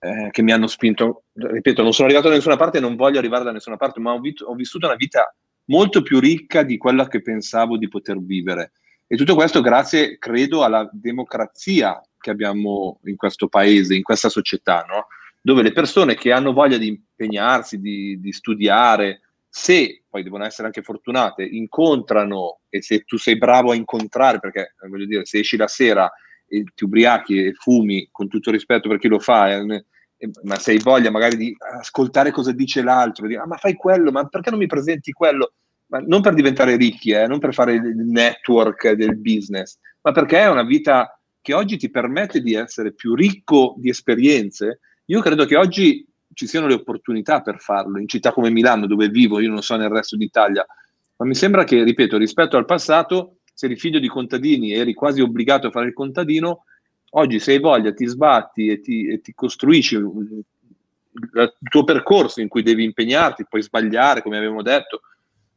eh, che mi hanno spinto. Ripeto, non sono arrivato da nessuna parte e non voglio arrivare da nessuna parte, ma ho, vit- ho vissuto una vita molto più ricca di quella che pensavo di poter vivere. E tutto questo grazie, credo, alla democrazia che abbiamo in questo paese, in questa società, no? Dove le persone che hanno voglia di impegnarsi, di, di studiare, se poi devono essere anche fortunate, incontrano, e se tu sei bravo a incontrare, perché voglio dire, se esci la sera e ti ubriachi e fumi, con tutto rispetto per chi lo fa, eh, eh, ma se hai voglia magari di ascoltare cosa dice l'altro, di, ah, ma fai quello, ma perché non mi presenti quello? Ma non per diventare ricchi, eh, non per fare il network del business, ma perché è una vita che oggi ti permette di essere più ricco di esperienze. Io credo che oggi ci siano le opportunità per farlo, in città come Milano, dove vivo, io non so nel resto d'Italia, ma mi sembra che, ripeto, rispetto al passato, se eri figlio di contadini eri quasi obbligato a fare il contadino, oggi se hai voglia ti sbatti e ti, e ti costruisci il tuo percorso in cui devi impegnarti, puoi sbagliare, come avevamo detto.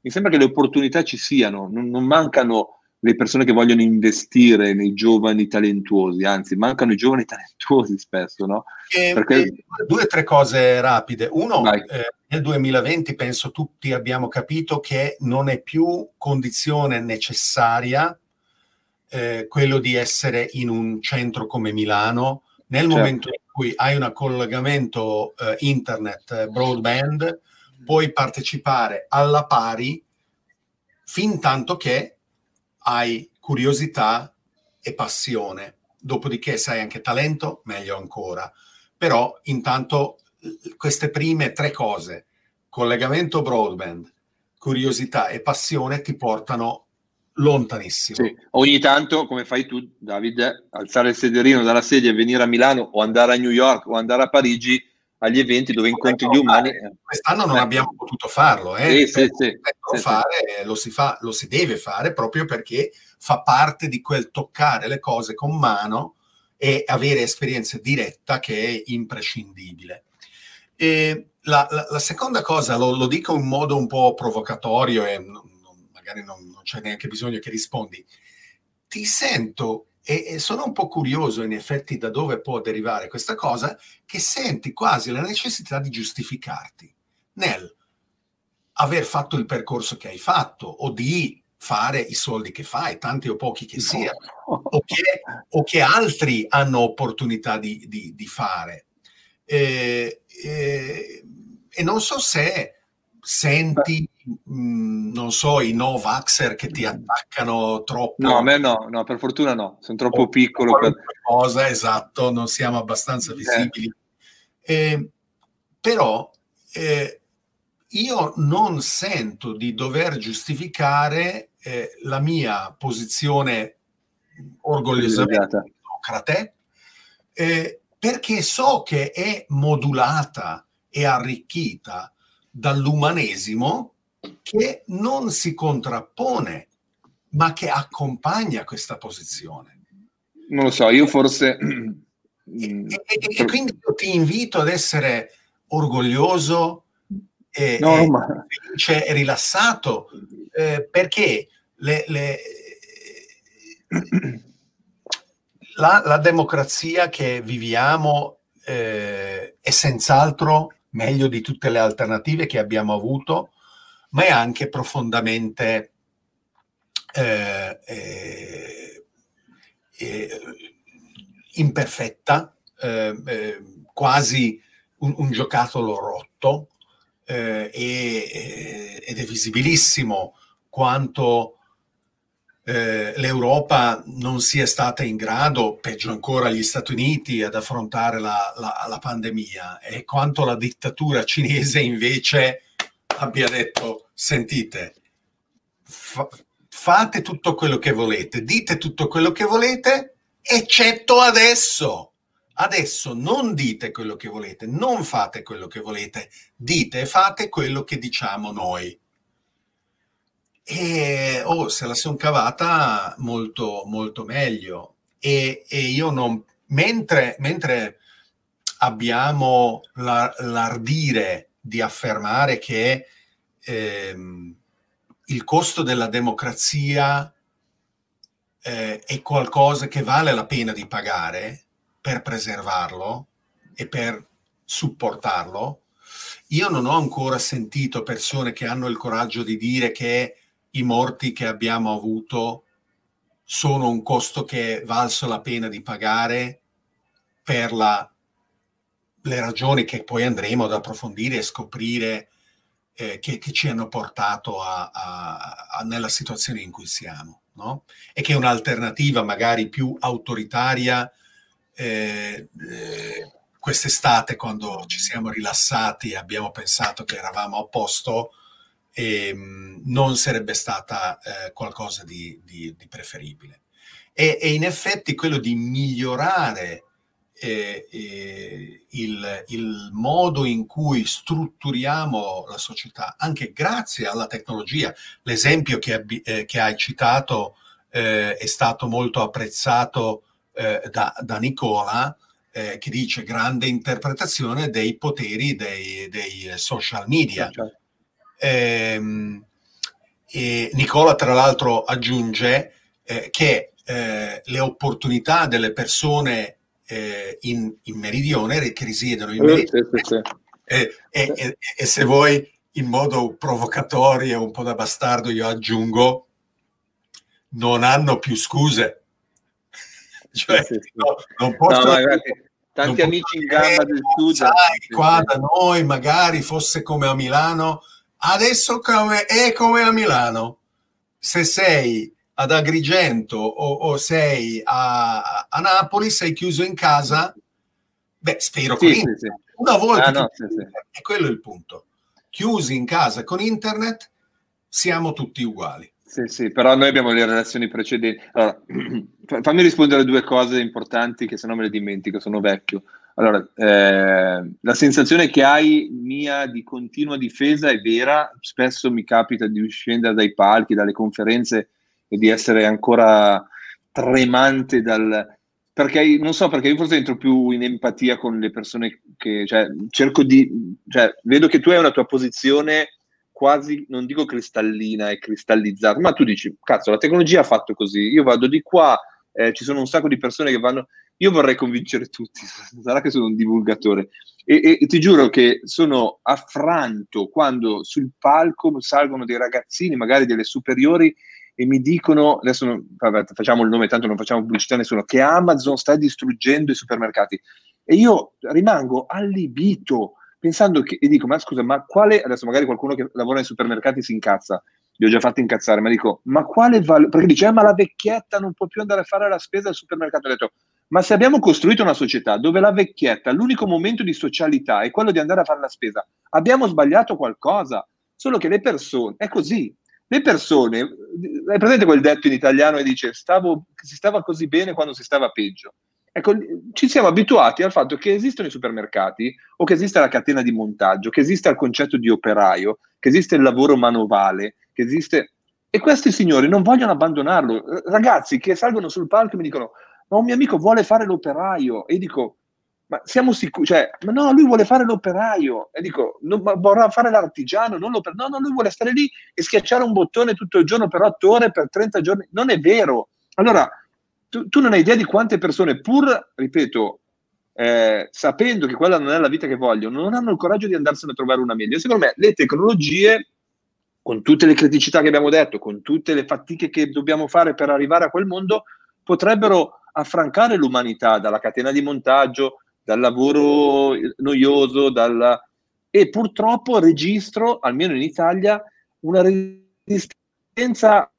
Mi sembra che le opportunità ci siano, non, non mancano le persone che vogliono investire nei giovani talentuosi, anzi mancano i giovani talentuosi spesso, no? E, Perché... e due o tre cose rapide. Uno, eh, nel duemilaventi penso tutti abbiamo capito che non è più condizione necessaria eh, quello di essere in un centro come Milano, nel certo. momento in cui hai un collegamento eh, internet, eh, broadband, puoi partecipare alla pari fin tanto che hai curiosità e passione, dopodiché se hai anche talento, meglio ancora. Però intanto queste prime tre cose, collegamento broadband, curiosità e passione, ti portano lontanissimo. Sì. Ogni tanto, come fai tu, David, alzare il sederino dalla sedia e venire a Milano o andare a New York o andare a Parigi, agli eventi dove incontri gli umani. Quest'anno non eh. abbiamo potuto farlo, eh? sì, sì, sì, sì, fare, sì. Lo si fa, lo si deve fare proprio perché fa parte di quel toccare le cose con mano e avere esperienza diretta che è imprescindibile. E la, la, la seconda cosa, lo, lo dico in modo un po' provocatorio e non, non, magari non, non c'è neanche bisogno che rispondi, ti sento e sono un po' curioso in effetti da dove può derivare questa cosa, che senti quasi la necessità di giustificarti nel aver fatto il percorso che hai fatto o di fare i soldi che fai, tanti o pochi che siano, o che, o che altri hanno opportunità di, di, di fare. E, e, e non so se senti... non so, i no vaxxer che ti attaccano troppo. No, a me no, no, per fortuna no, sono troppo o piccolo per cosa, esatto, non siamo abbastanza visibili. Eh. Eh, però eh, io non sento di dover giustificare eh, la mia posizione orgogliosamente democrate, eh, perché so che è modulata e arricchita dall'umanesimo che non si contrappone, ma che accompagna questa posizione. Non lo so, io forse... E, e, e quindi io ti invito ad essere orgoglioso e, no, e, ma... e rilassato, eh, perché le, le, la, la democrazia che viviamo eh, è senz'altro meglio di tutte le alternative che abbiamo avuto, ma è anche profondamente eh, eh, eh, imperfetta, eh, eh, quasi un, un giocattolo rotto, eh, e, ed è visibilissimo quanto eh, l'Europa non sia stata in grado, peggio ancora gli Stati Uniti, ad affrontare la, la, la pandemia, e quanto la dittatura cinese invece abbia detto: sentite, fa- fate tutto quello che volete, dite tutto quello che volete, eccetto adesso. Adesso non dite quello che volete, non fate quello che volete, dite e fate quello che diciamo noi. E oh, se la son cavata molto, molto meglio. E, e io non... Mentre, mentre abbiamo la, l'ardire di affermare che ehm, il costo della democrazia eh, è qualcosa che vale la pena di pagare per preservarlo e per supportarlo, io non ho ancora sentito persone che hanno il coraggio di dire che i morti che abbiamo avuto sono un costo che è valso la pena di pagare per la le ragioni che poi andremo ad approfondire e scoprire eh, che, che ci hanno portato a, a, a, nella situazione in cui siamo, no? E che un'alternativa magari più autoritaria eh, eh, quest'estate, quando ci siamo rilassati e abbiamo pensato che eravamo a posto, eh, non sarebbe stata eh, qualcosa di, di, di preferibile. E, e in effetti quello di migliorare E, e il, il modo in cui strutturiamo la società anche grazie alla tecnologia, l'esempio che, abbi, eh, che hai citato eh, è stato molto apprezzato eh, da, da Nicola, eh, che dice: grande interpretazione dei poteri dei, dei social media. Social. Eh, e Nicola tra l'altro aggiunge eh, che eh, le opportunità delle persone Eh, in, in meridione, che risiedono in meridione, sì, sì, sì. E, e, e, e se vuoi, in modo provocatorio, un po' da bastardo, io aggiungo: non hanno più scuse. Cioè, sì, sì. No, non posso, no, ragazzi, tanti non amici in gamba del sud, sai, qua da noi magari fosse come a Milano, adesso come, è come a Milano. Se sei ad Agrigento o, o sei a, a Napoli, sei chiuso in casa. Beh, spero sì, con sì, internet. Sì. Una volta ah, no, sì, internet, sì. È quello il punto. Chiusi in casa con internet, siamo tutti uguali. Sì, sì, però noi abbiamo le relazioni precedenti. Allora, fammi rispondere a due cose importanti che se no me le dimentico, sono vecchio. Allora, eh, la sensazione che hai mia di continua difesa è vera, spesso mi capita di scendere dai palchi, dalle conferenze e di essere ancora tremante dal... Perché, non so, perché io forse entro più in empatia con le persone che, cioè, cerco di... Cioè, vedo che tu hai una tua posizione quasi, non dico cristallina e cristallizzata, ma tu dici, cazzo, la tecnologia ha fatto così, io vado di qua, eh, ci sono un sacco di persone che vanno... Io vorrei convincere tutti, sarà che sono un divulgatore, e, e, e ti giuro che sono affranto quando sul palco salgono dei ragazzini, magari delle superiori, e mi dicono, adesso non, vabbè, facciamo il nome, tanto non facciamo pubblicità a nessuno, che Amazon sta distruggendo i supermercati. E io rimango allibito, pensando che, e dico, ma scusa, ma quale, adesso magari qualcuno che lavora nei supermercati si incazza, li ho già fatti incazzare, ma dico, ma quale valore, perché dice, eh, ma la vecchietta non può più andare a fare la spesa al supermercato, ho detto, ma se abbiamo costruito una società dove la vecchietta, l'unico momento di socialità è quello di andare a fare la spesa, abbiamo sbagliato qualcosa, solo che le persone, è così, le persone, è presente quel detto in italiano che dice stavo, si stava così bene quando si stava peggio, ecco, ci siamo abituati al fatto che esistono i supermercati, o che esista la catena di montaggio, che esista il concetto di operaio, che esiste il lavoro manovale, che esiste, e questi signori non vogliono abbandonarlo, ragazzi che salgono sul palco mi dicono ma un mio amico vuole fare l'operaio, e dico, ma siamo sicuri, cioè, ma no, lui vuole fare l'operaio, e dico, no, ma vorrà fare l'artigiano, non l'operaio, no, no, lui vuole stare lì e schiacciare un bottone tutto il giorno per otto ore, per trenta giorni, non è vero. Allora, tu, tu non hai idea di quante persone, pur, ripeto, eh, sapendo che quella non è la vita che vogliono, non hanno il coraggio di andarsene a trovare una meglio. Secondo me le tecnologie, con tutte le criticità che abbiamo detto, con tutte le fatiche che dobbiamo fare per arrivare a quel mondo, potrebbero affrancare l'umanità dalla catena di montaggio, dal lavoro noioso, dalla... e purtroppo registro, almeno in Italia, una resistenza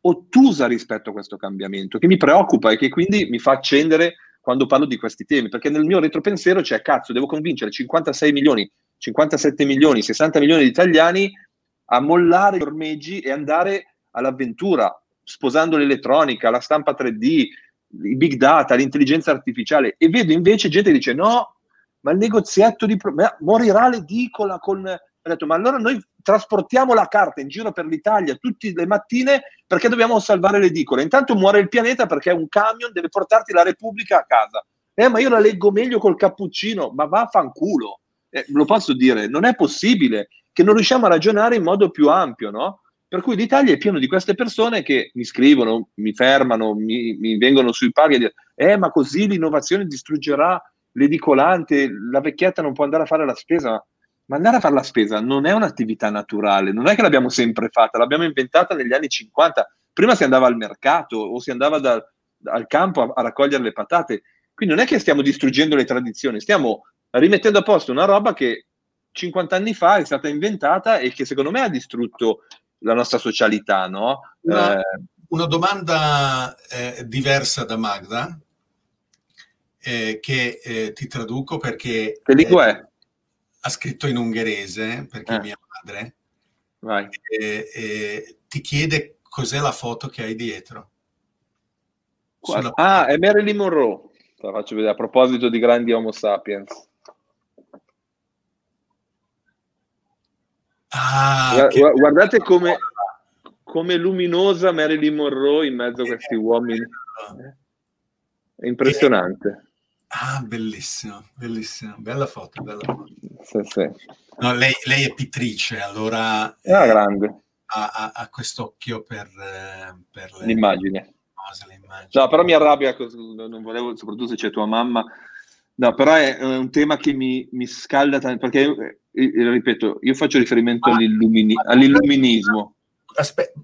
ottusa rispetto a questo cambiamento, che mi preoccupa e che quindi mi fa accendere quando parlo di questi temi, perché nel mio retropensiero c'è, cazzo, devo convincere cinquantasei milioni, cinquantasette milioni, sessanta milioni di italiani a mollare gli ormeggi e andare all'avventura, sposando l'elettronica, la stampa tre D, i big data, l'intelligenza artificiale, e vedo invece gente che dice no, ma il negozietto di... Pro morirà l'edicola con... Ho detto, ma allora noi trasportiamo la carta in giro per l'Italia tutte le mattine perché dobbiamo salvare l'edicola. Intanto muore il pianeta perché un camion deve portarti la Repubblica a casa. Eh, ma io la leggo meglio col cappuccino, ma vaffanculo. Eh, lo posso dire, non è possibile che non riusciamo a ragionare in modo più ampio, no? Per cui l'Italia è pieno di queste persone che mi scrivono, mi fermano, mi, mi vengono sui pari e dicono eh, ma così l'innovazione distruggerà l'edicolante, la vecchietta non può andare a fare la spesa. Ma andare a fare la spesa non è un'attività naturale, non è che l'abbiamo sempre fatta, l'abbiamo inventata negli anni cinquanta. Prima si andava al mercato o si andava da, al campo a, a raccogliere le patate. Quindi non è che stiamo distruggendo le tradizioni, stiamo rimettendo a posto una roba che cinquanta anni fa è stata inventata e che secondo me ha distrutto la nostra socialità, no? Una, eh. una domanda eh, diversa da Magda, eh, che eh, ti traduco perché... Che lingua eh, è? Ha scritto in ungherese, perché eh. mia madre Vai. Eh, eh, ti chiede cos'è la foto che hai dietro. Sulla... Ah, è Marilyn Monroe. Te la faccio vedere, a proposito di grandi Homo sapiens. Ah, Gu guardate come, come luminosa Marilyn Monroe in mezzo a questi uomini, è impressionante. Ah, bellissimo, bellissimo, bella foto, bella foto. Sì, sì. No, lei, lei è pittrice, allora ah, eh, grande. ha, ha, ha quest'occhio per, per l'immagine. No, però mi arrabbia, non volevo, soprattutto se c'è tua mamma. No, però è un tema che mi, mi scalda tanto, perché, ripeto, io faccio riferimento ah, all'illuminismo. Aspetta,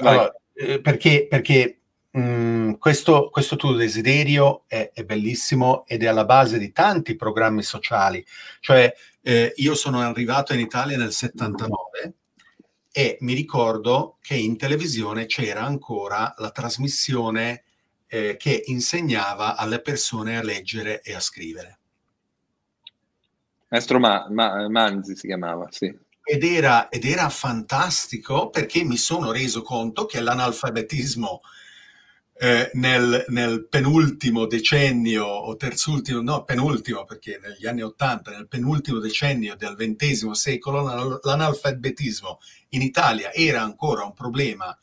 allora, perché, perché mh, questo, questo tuo desiderio è, è bellissimo ed è alla base di tanti programmi sociali. Cioè, eh, io sono arrivato in Italia nel settantanove e mi ricordo che in televisione c'era ancora la trasmissione che insegnava alle persone a leggere e a scrivere. Maestro Ma, Ma, Manzi si chiamava, sì. Ed era, ed era fantastico, perché mi sono reso conto che l'analfabetismo eh, nel, nel penultimo decennio o terzultimo, no, penultimo perché negli anni Ottanta, nel penultimo decennio del ventesimo secolo, l'analfabetismo in Italia era ancora un problema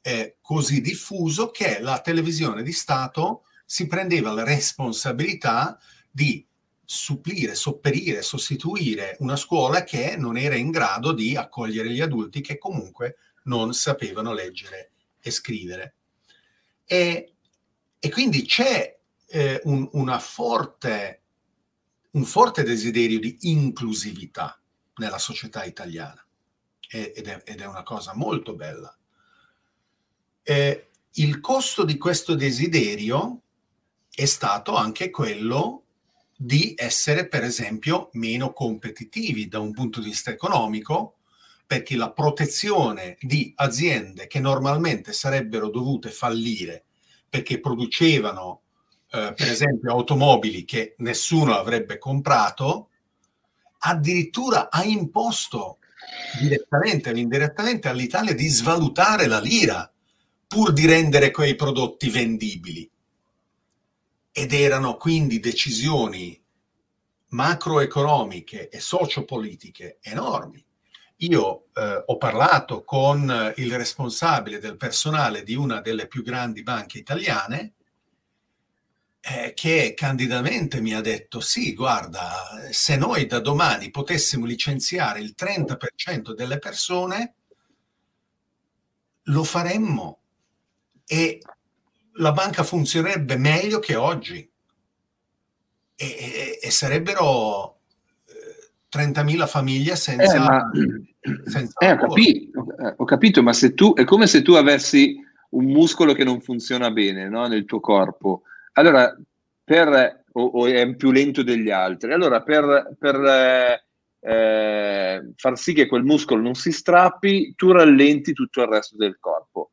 eh, così diffuso che la televisione di Stato si prendeva la responsabilità di supplire, sopperire, sostituire una scuola che non era in grado di accogliere gli adulti che comunque non sapevano leggere e scrivere. E, e quindi c'è eh, un, una forte, un forte desiderio di inclusività nella società italiana e, ed, è, ed è una cosa molto bella. E il costo di questo desiderio è stato anche quello di essere, per esempio, meno competitivi da un punto di vista economico, perché la protezione di aziende che normalmente sarebbero dovute fallire perché producevano, eh, per esempio, automobili che nessuno avrebbe comprato, addirittura ha imposto direttamente o indirettamente all'Italia di svalutare la lira pur di rendere quei prodotti vendibili. Ed erano quindi decisioni macroeconomiche e sociopolitiche enormi. Io eh, ho parlato con il responsabile del personale di una delle più grandi banche italiane eh, che candidamente mi ha detto: sì, guarda, se noi da domani potessimo licenziare il trenta per cento delle persone, lo faremmo e la banca funzionerebbe meglio che oggi e, e, e sarebbero trentamila famiglie senza, eh, ma, senza eh, ho, capito, ho capito, ma se tu è come se tu avessi un muscolo che non funziona bene, no, nel tuo corpo, allora per o, o è più lento degli altri, allora per, per eh, far sì che quel muscolo non si strappi tu rallenti tutto il resto del corpo.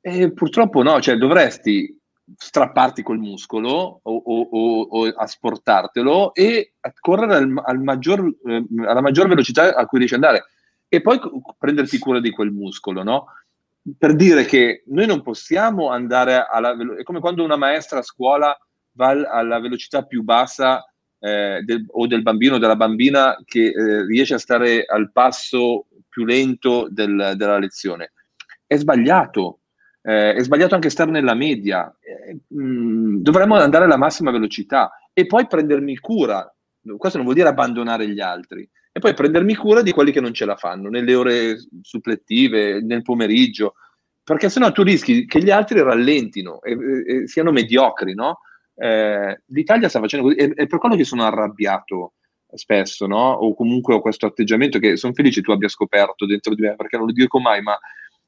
Eh, purtroppo no, cioè dovresti strapparti quel muscolo o, o, o, o asportartelo e correre al, al maggior, eh, alla maggior velocità a cui riesci ad andare e poi prenderti cura di quel muscolo, no? Per dire che noi non possiamo andare alla velocità, è come quando una maestra a scuola va alla velocità più bassa eh, del, o del bambino o della bambina che eh, riesce a stare al passo più lento del, della lezione. È sbagliato. Eh, è sbagliato anche stare nella media, eh, mh, dovremmo andare alla massima velocità e poi prendermi cura, questo non vuol dire abbandonare gli altri, e poi prendermi cura di quelli che non ce la fanno, nelle ore supplettive, nel pomeriggio, perché sennò tu rischi che gli altri rallentino e, e, e siano mediocri, no? Eh, l'Italia sta facendo così, e, e per quello che sono arrabbiato spesso, no? O comunque ho questo atteggiamento che sono felice tu abbia scoperto dentro di me, perché non lo dico mai, ma...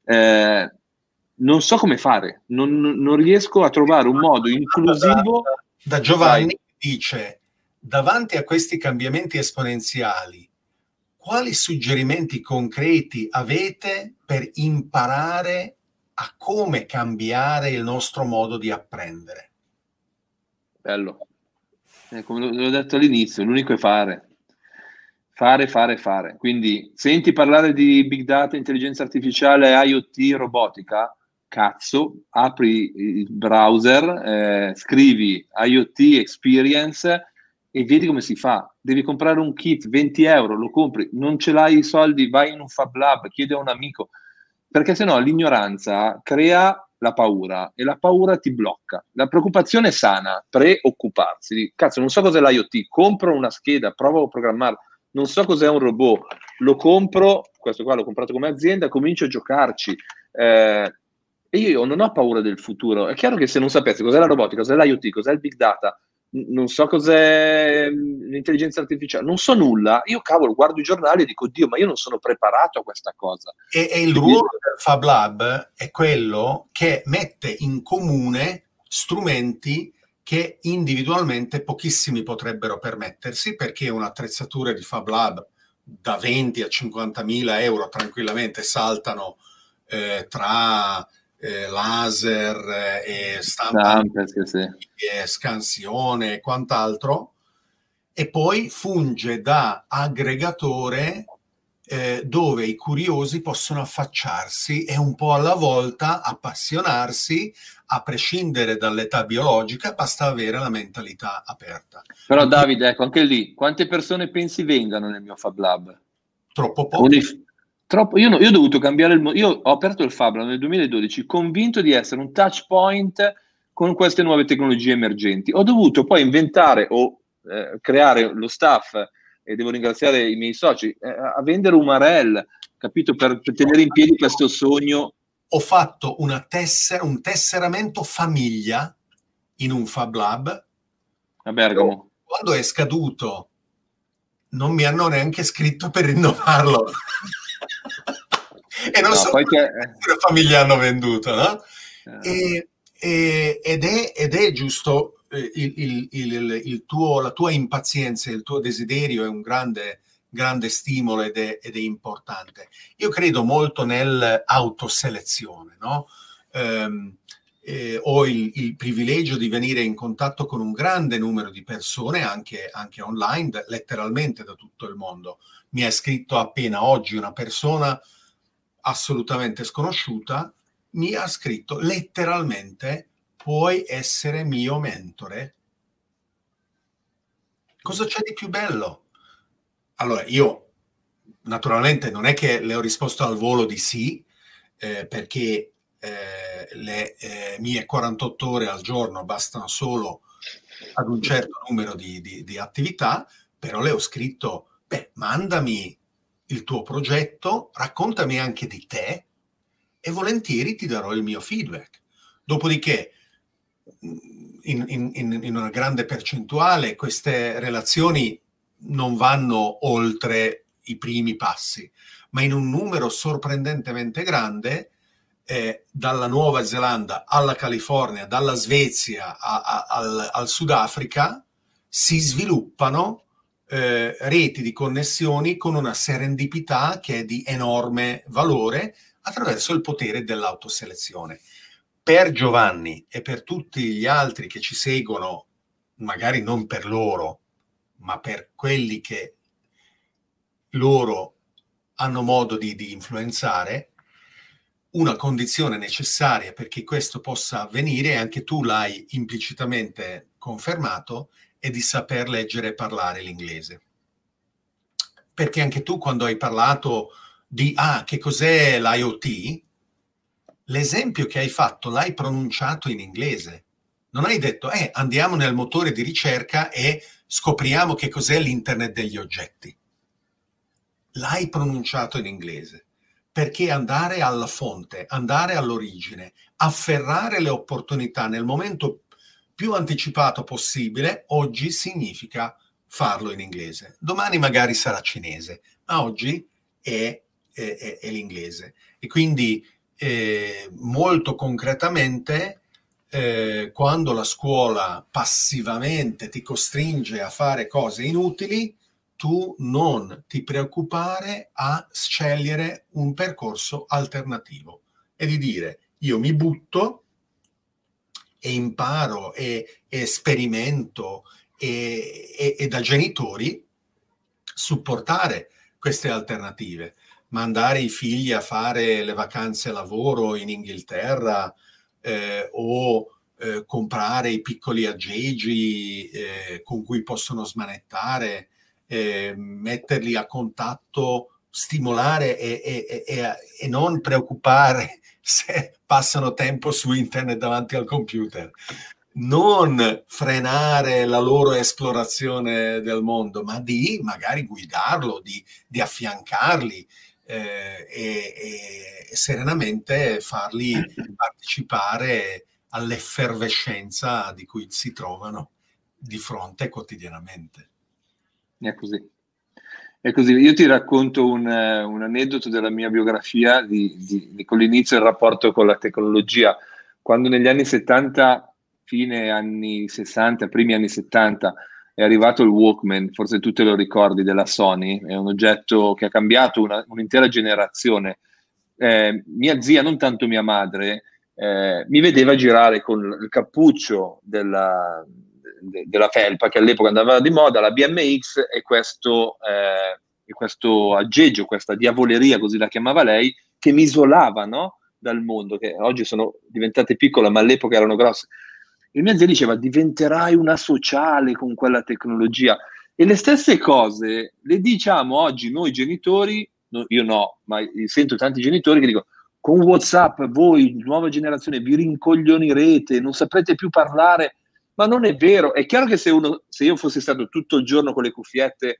Eh, non so come fare, non, non riesco a trovare un modo inclusivo. Da, da Giovanni dice: davanti a questi cambiamenti esponenziali, quali suggerimenti concreti avete per imparare a come cambiare il nostro modo di apprendere? Bello. Eh, come l'ho detto all'inizio, l'unico è fare. Fare, fare, fare. Quindi senti parlare di big data, intelligenza artificiale, IoT, robotica? Cazzo, apri il browser, eh, scrivi IoT Experience e vedi come si fa. Devi comprare un kit, venti euro, lo compri, non ce l'hai i soldi, vai in un Fab Lab, chiedi a un amico, perché sennò l'ignoranza crea la paura e la paura ti blocca. La preoccupazione è sana, preoccuparsi. Cazzo, non so cos'è l'IoT, compro una scheda, provo a programmarla, non so cos'è un robot, lo compro, questo qua l'ho comprato come azienda, comincio a giocarci. Eh, E io non ho paura del futuro. È chiaro che se non sapessi cos'è la robotica, cos'è l'IoT, cos'è il big data, non so cos'è l'intelligenza artificiale, non so nulla, io cavolo guardo i giornali e dico: Dio, ma io non sono preparato a questa cosa. E, e il Quindi... ruolo del Fab Lab è quello che mette in comune strumenti che individualmente pochissimi potrebbero permettersi, perché un'attrezzatura di Fab Lab da venti a cinquantamila euro tranquillamente saltano eh, tra... Eh, laser eh, e stampa, stampa sì, sì. E scansione e quant'altro, e poi funge da aggregatore eh, dove i curiosi possono affacciarsi e un po' alla volta appassionarsi, a prescindere dall'età biologica, basta avere la mentalità aperta. Però Davide, ecco, anche lì, quante persone pensi vengano nel mio Fab Lab? Troppo poche. Troppo, io, no, io ho dovuto cambiare il mondo. Io ho aperto il Fab Lab nel duemiladodici convinto di essere un touch point con queste nuove tecnologie emergenti. Ho dovuto poi inventare o eh, creare lo staff, e devo ringraziare i miei soci, eh, a vendere un Marel, capito, per, per tenere in piedi questo sogno. Ho fatto una tessera, un tesseramento famiglia in un Fab Lab. A Bergamo. Quando è scaduto non mi hanno neanche scritto per rinnovarlo. E non no, so che le famiglie hanno venduto, no? Eh. E, e, ed, è, ed è giusto il, il, il, il tuo, la tua impazienza, il tuo desiderio è un grande, grande stimolo ed è, ed è importante. Io credo molto nell'autoselezione, no? Ehm, eh, ho il, il privilegio di venire in contatto con un grande numero di persone, anche, anche online, letteralmente da tutto il mondo. Mi ha scritto appena oggi una persona assolutamente sconosciuta, mi ha scritto letteralmente: puoi essere mio mentore. Cosa c'è di più bello? Allora, io naturalmente non è che le ho risposto al volo di sì, eh, perché eh, le eh, mie quarantotto ore al giorno bastano solo ad un certo numero di, di, di attività, però le ho scritto: beh, mandami il tuo progetto, raccontami anche di te e volentieri ti darò il mio feedback. Dopodiché, in, in, in una grande percentuale, queste relazioni non vanno oltre i primi passi, ma in un numero sorprendentemente grande, eh, dalla Nuova Zelanda alla California, dalla Svezia a, a, al, al Sudafrica, si sviluppano Eh, reti di connessioni con una serendipità che è di enorme valore attraverso il potere dell'autoselezione. Per Giovanni e per tutti gli altri che ci seguono, magari non per loro, ma per quelli che loro hanno modo di, di influenzare, una condizione necessaria perché questo possa avvenire, e anche tu l'hai implicitamente confermato, e di saper leggere e parlare l'inglese. Perché anche tu, quando hai parlato di ah, che cos'è l'IoT, l'esempio che hai fatto l'hai pronunciato in inglese. Non hai detto eh, andiamo nel motore di ricerca e scopriamo che cos'è l'internet degli oggetti. L'hai pronunciato in inglese. Perché andare alla fonte, andare all'origine, afferrare le opportunità nel momento più anticipato possibile, oggi significa farlo in inglese. Domani magari sarà cinese, ma oggi è, è, è, è l'inglese. E quindi eh, molto concretamente, eh, quando la scuola passivamente ti costringe a fare cose inutili, tu non ti preoccupare a scegliere un percorso alternativo e di dire io mi butto e imparo e, e sperimento e, e, e da genitori supportare queste alternative, mandare i figli a fare le vacanze lavoro in Inghilterra eh, o eh, comprare i piccoli aggeggi eh, con cui possono smanettare, eh, metterli a contatto, stimolare e, e, e, e non preoccupare se passano tempo su internet davanti al computer, non frenare la loro esplorazione del mondo, ma di magari guidarlo, di, di affiancarli eh, e, e serenamente farli partecipare all'effervescenza di cui si trovano di fronte quotidianamente. È così. E così, io ti racconto un, un aneddoto della mia biografia di, di, di, con l'inizio del rapporto con la tecnologia. Quando negli anni settanta, fine anni sessanta, primi anni settanta, è arrivato il Walkman, forse tu te lo ricordi, della Sony, è un oggetto che ha cambiato una, un'intera generazione. Eh, mia zia, non tanto mia madre, eh, mi vedeva girare con il cappuccio della... della felpa che all'epoca andava di moda, la B M X, e questo eh, questo aggeggio, questa diavoleria, così la chiamava lei, che mi isolava, no, dal mondo, che oggi sono diventate piccole, ma all'epoca erano grosse. E mia zia diceva, diventerai una sociale con quella tecnologia. E le stesse cose le diciamo oggi noi genitori, no, io no, ma sento tanti genitori che dicono, con WhatsApp voi, nuova generazione, vi rincoglionirete, non saprete più parlare. Ma non è vero. È chiaro che se, uno, se io fossi stato tutto il giorno con le cuffiette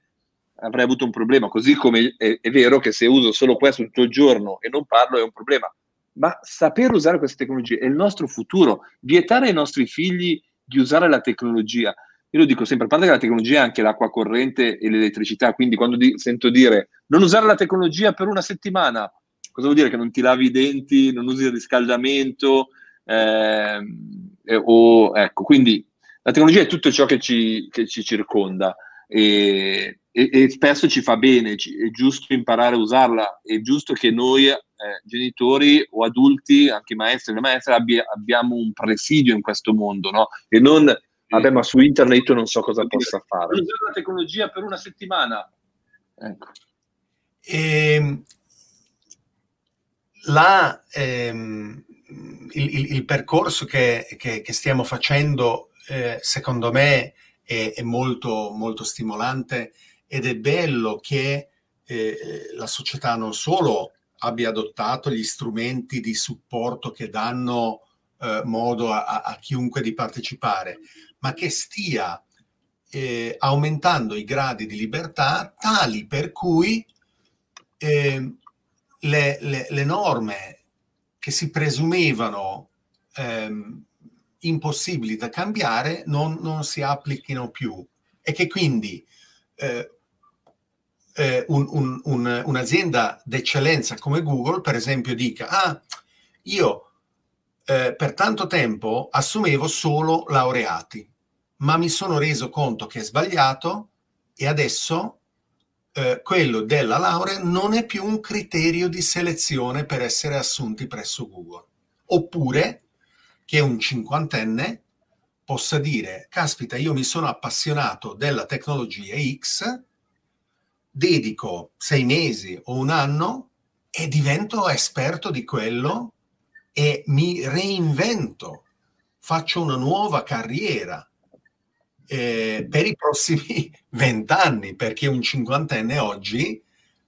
avrei avuto un problema, così come è, è vero che se uso solo questo tutto il giorno e non parlo è un problema. Ma saper usare queste tecnologie è il nostro futuro. Vietare ai nostri figli di usare la tecnologia. Io lo dico sempre, a parte che la tecnologia è anche l'acqua corrente e l'elettricità, quindi quando di, sento dire non usare la tecnologia per una settimana, cosa vuol dire? Che non ti lavi i denti, non usi il riscaldamento, eh, eh, o, ecco, quindi la tecnologia è tutto ciò che ci, che ci circonda e, e, e spesso ci fa bene, ci, è giusto imparare a usarla, è giusto che noi eh, genitori o adulti, anche i maestri e le maestre, abbia, abbiamo un presidio in questo mondo, no? E non, vabbè, ma su internet io non so cosa possa fare. Non usare la tecnologia per una settimana. Ecco. E... La, ehm, il, il, il percorso che, che, che stiamo facendo eh, secondo me è, è molto, molto stimolante ed è bello che eh, la società non solo abbia adottato gli strumenti di supporto che danno eh, modo a, a chiunque di partecipare, ma che stia eh, aumentando i gradi di libertà tali per cui eh, Le, le, le norme che si presumevano ehm, impossibili da cambiare non, non si applichino più e che quindi eh, eh, un, un, un, un'azienda d'eccellenza come Google, per esempio, dica ah, io eh, per tanto tempo assumevo solo laureati, ma mi sono reso conto che è sbagliato e adesso Eh, quello della laurea non è più un criterio di selezione per essere assunti presso Google. Oppure che un cinquantenne possa dire, caspita, io mi sono appassionato della tecnologia X, dedico sei mesi o un anno e divento esperto di quello e mi reinvento, faccio una nuova carriera. Eh, per i prossimi vent'anni, perché un cinquantenne oggi,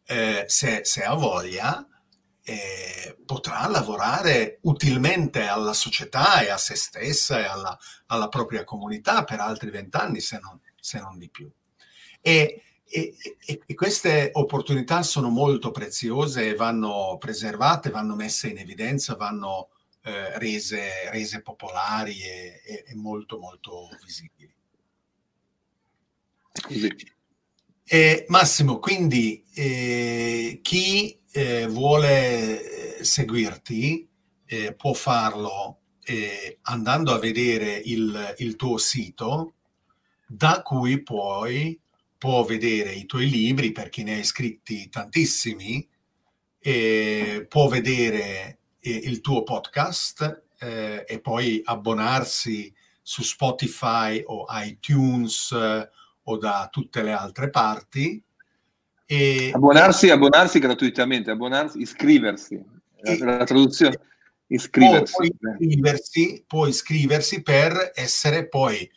eh, se, se ha voglia, eh, potrà lavorare utilmente alla società e a se stessa e alla, alla propria comunità per altri vent'anni, se non, se non di più. E, e, e queste opportunità sono molto preziose e vanno preservate, vanno messe in evidenza, vanno eh, rese, rese popolari e, e, e molto, molto visibili. Eh, Massimo, quindi eh, chi eh, vuole seguirti eh, può farlo eh, andando a vedere il, il tuo sito, da cui poi può vedere i tuoi libri, perché ne hai scritti tantissimi, eh, può vedere eh, il tuo podcast eh, e poi abbonarsi su Spotify o iTunes eh, o da tutte le altre parti. E abbonarsi, e... abbonarsi gratuitamente, abbonarsi, iscriversi, e... la, la traduzione, iscriversi. Puoi iscriversi, puoi iscriversi per essere poi,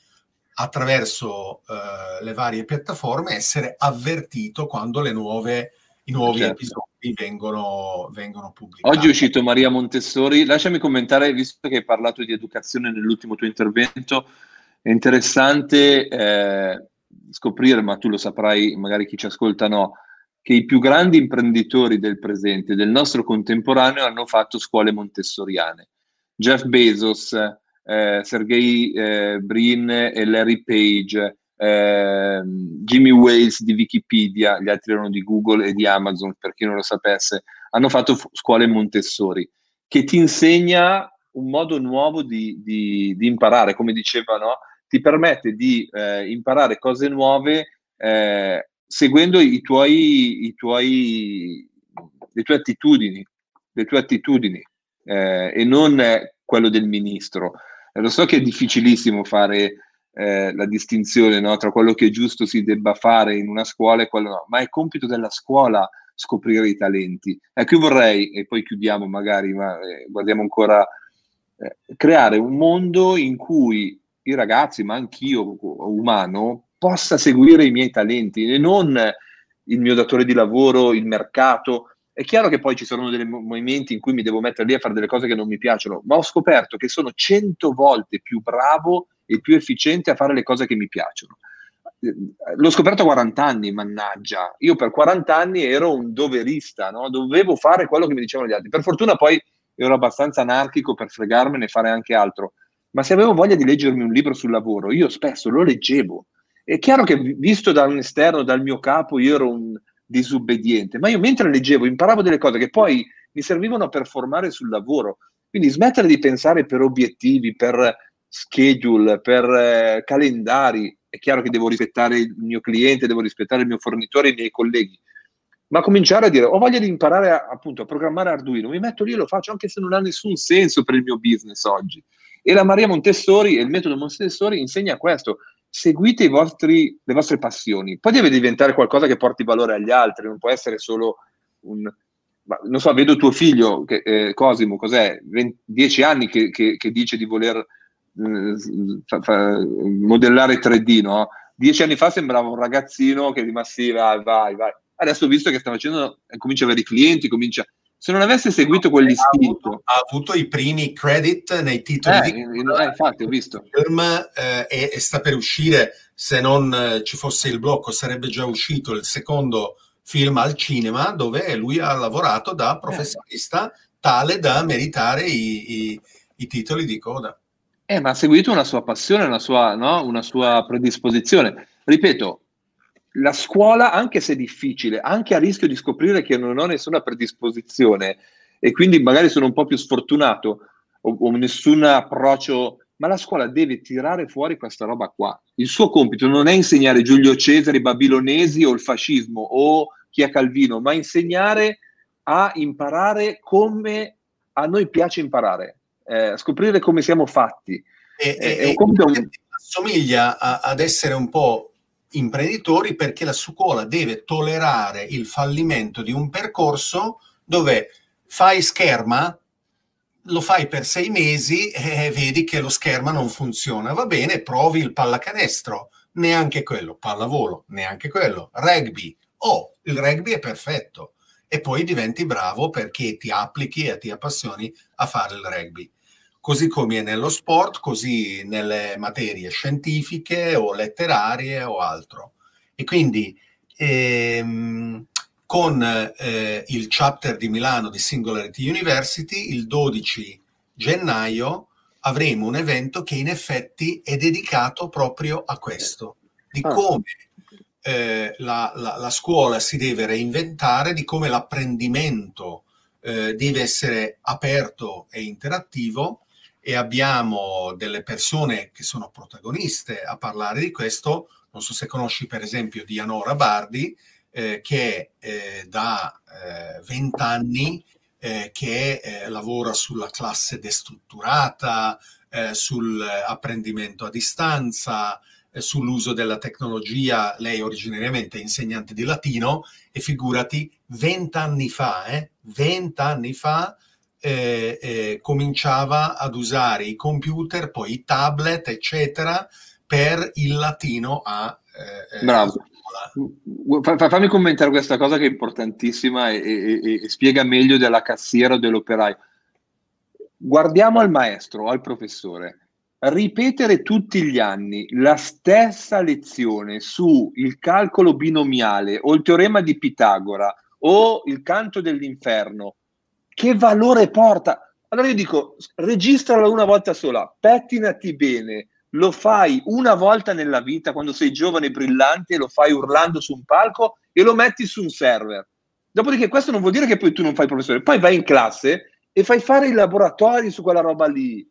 attraverso eh, le varie piattaforme, essere avvertito quando le nuove, i nuovi certo. episodi vengono, vengono pubblicati. Oggi è uscito Maria Montessori, lasciami commentare, visto che hai parlato di educazione nell'ultimo tuo intervento, è interessante... Eh, scoprire, ma tu lo saprai, magari chi ci ascolta no, che i più grandi imprenditori del presente, del nostro contemporaneo, hanno fatto scuole montessoriane. Jeff Bezos, eh, Sergey eh, Brin e Larry Page, eh, Jimmy Wales di Wikipedia, gli altri erano di Google e di Amazon, per chi non lo sapesse, hanno fatto f- scuole Montessori, che ti insegna un modo nuovo di, di, di imparare, come dicevano, ti permette di eh, imparare cose nuove eh, seguendo i tuoi, i tuoi, le tue attitudini, le tue attitudini eh, e non eh, quello del ministro. Eh, lo so che è difficilissimo fare eh, la distinzione, no, tra quello che è giusto si debba fare in una scuola e quello no, ma è compito della scuola scoprire i talenti. Ecco, io vorrei, e poi chiudiamo magari, ma eh, guardiamo ancora, eh, creare un mondo in cui i ragazzi, ma anch'io umano, possa seguire i miei talenti e non il mio datore di lavoro, il mercato. È chiaro che poi ci saranno dei momenti in cui mi devo mettere lì a fare delle cose che non mi piacciono, ma ho scoperto che sono cento volte più bravo e più efficiente a fare le cose che mi piacciono. L'ho scoperto a quaranta anni, mannaggia. Io per quaranta anni ero un doverista, no? Dovevo fare quello che mi dicevano gli altri. Per fortuna poi ero abbastanza anarchico per fregarmene e fare anche altro. Ma se avevo voglia di leggermi un libro sul lavoro, io spesso lo leggevo. È chiaro che visto da un esterno, dal mio capo, io ero un disobbediente, ma io mentre leggevo imparavo delle cose che poi mi servivano per formare sul lavoro. Quindi smettere di pensare per obiettivi, per schedule, per eh, calendari. È chiaro che devo rispettare il mio cliente, devo rispettare il mio fornitore, i miei colleghi, ma cominciare a dire: ho voglia di imparare a, appunto a programmare Arduino, mi metto lì e lo faccio, anche se non ha nessun senso per il mio business oggi. E la Maria Montessori e il metodo Montessori insegna questo: seguite i vostri, le vostre passioni, poi deve diventare qualcosa che porti valore agli altri, non può essere solo un... Ma non so, vedo tuo figlio, che, eh, Cosimo, cos'è? dieci anni che, che, che dice di voler eh, fa, fa, modellare tre D, no? dieci anni fa sembrava un ragazzino che diceva sì, vai, vai, vai. Adesso ho visto che sta facendo, comincia ad avere i clienti, comincia... Se non avesse seguito quell'istinto... Ha, ha avuto i primi credit nei titoli. Eh, di... eh, infatti, ho visto. Eh, e, e sta per uscire, se non eh, ci fosse il blocco, sarebbe già uscito il secondo film al cinema, dove lui ha lavorato da professionista, eh. tale da meritare i, i, i titoli di coda. Eh, ma ha seguito una sua passione, una sua, no? una sua predisposizione. Ripeto, la scuola, anche se difficile, anche a rischio di scoprire che non ho nessuna predisposizione e quindi magari sono un po' più sfortunato o, o nessun approccio, ma la scuola deve tirare fuori questa roba qua. Il suo compito non è insegnare Giulio Cesare, i babilonesi o il fascismo o chi è Calvino, ma insegnare a imparare come a noi piace imparare, eh, scoprire come siamo fatti. E, eh, e, è un compito... e assomiglia a, ad essere un po' imprenditori, perché la scuola deve tollerare il fallimento di un percorso dove fai scherma, lo fai per sei mesi e vedi che lo scherma non funziona, va bene, provi il pallacanestro, neanche quello, pallavolo, neanche quello, rugby, oh, il rugby è perfetto, e poi diventi bravo perché ti applichi e ti appassioni a fare il rugby. Così come nello sport, così nelle materie scientifiche o letterarie o altro. E quindi ehm, con eh, il chapter di Milano di Singularity University, il dodici gennaio avremo un evento che in effetti è dedicato proprio a questo, di come eh, la, la, la scuola si deve reinventare, di come l'apprendimento eh, deve essere aperto e interattivo. E abbiamo delle persone che sono protagoniste a parlare di questo. Non so se conosci per esempio Dianora Bardi, eh, che eh, da vent'anni eh, eh, che eh, lavora sulla classe destrutturata, eh, sull'apprendimento a distanza, eh, sull'uso della tecnologia. Lei originariamente è insegnante di latino e figurati vent'anni fa, eh, vent'anni fa, Eh, eh, cominciava ad usare i computer, poi i tablet, eccetera, per il latino a... Eh, Bravo. Fa, fa, fammi commentare questa cosa che è importantissima e, e, e spiega meglio della cassiera o dell'operaio. Guardiamo al maestro, al professore. Ripetere tutti gli anni la stessa lezione su il calcolo binomiale o il teorema di Pitagora o il canto dell'inferno, che valore porta? Allora io dico, registralo una volta sola, pettinati bene, lo fai una volta nella vita quando sei giovane e brillante, lo fai urlando su un palco e lo metti su un server. Dopodiché questo non vuol dire che poi tu non fai professore, poi vai in classe e fai fare i laboratori su quella roba lì,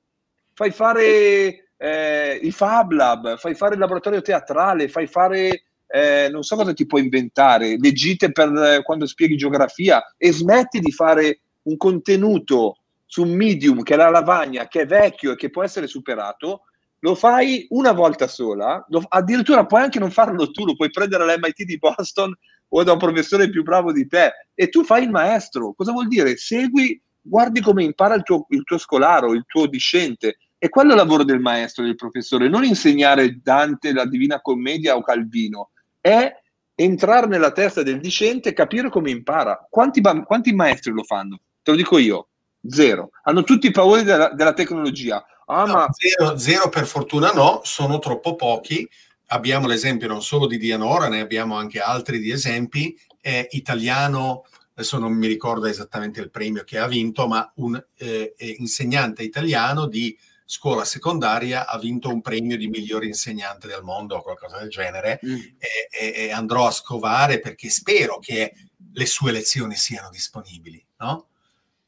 fai fare eh, i Fab Lab, fai fare il laboratorio teatrale, fai fare... Eh, non so cosa ti puoi inventare, le gite per eh, quando spieghi geografia, e smetti di fare un contenuto su un medium che è la lavagna, che è vecchio e che può essere superato, lo fai una volta sola, lo, addirittura puoi anche non farlo tu, lo puoi prendere all'M I T di Boston o da un professore più bravo di te, e tu fai il maestro. Cosa vuol dire? Segui, guardi come impara il tuo, il tuo scolaro, il tuo discente. E quello è il lavoro del maestro, del professore, non insegnare Dante, la Divina Commedia o Calvino, è entrare nella testa del discente e capire come impara. Quanti, quanti maestri lo fanno? Te lo dico io, zero. Hanno tutti paura della, della tecnologia. Ah, no, ma... zero, zero per fortuna no, sono troppo pochi. Abbiamo l'esempio non solo di Dianora, ne abbiamo anche altri di esempi. È italiano, adesso non mi ricordo esattamente il premio che ha vinto, ma un eh, insegnante italiano di scuola secondaria ha vinto un premio di miglior insegnante del mondo o qualcosa del genere, mm. e, e andrò a scovare, perché spero che le sue lezioni siano disponibili, no?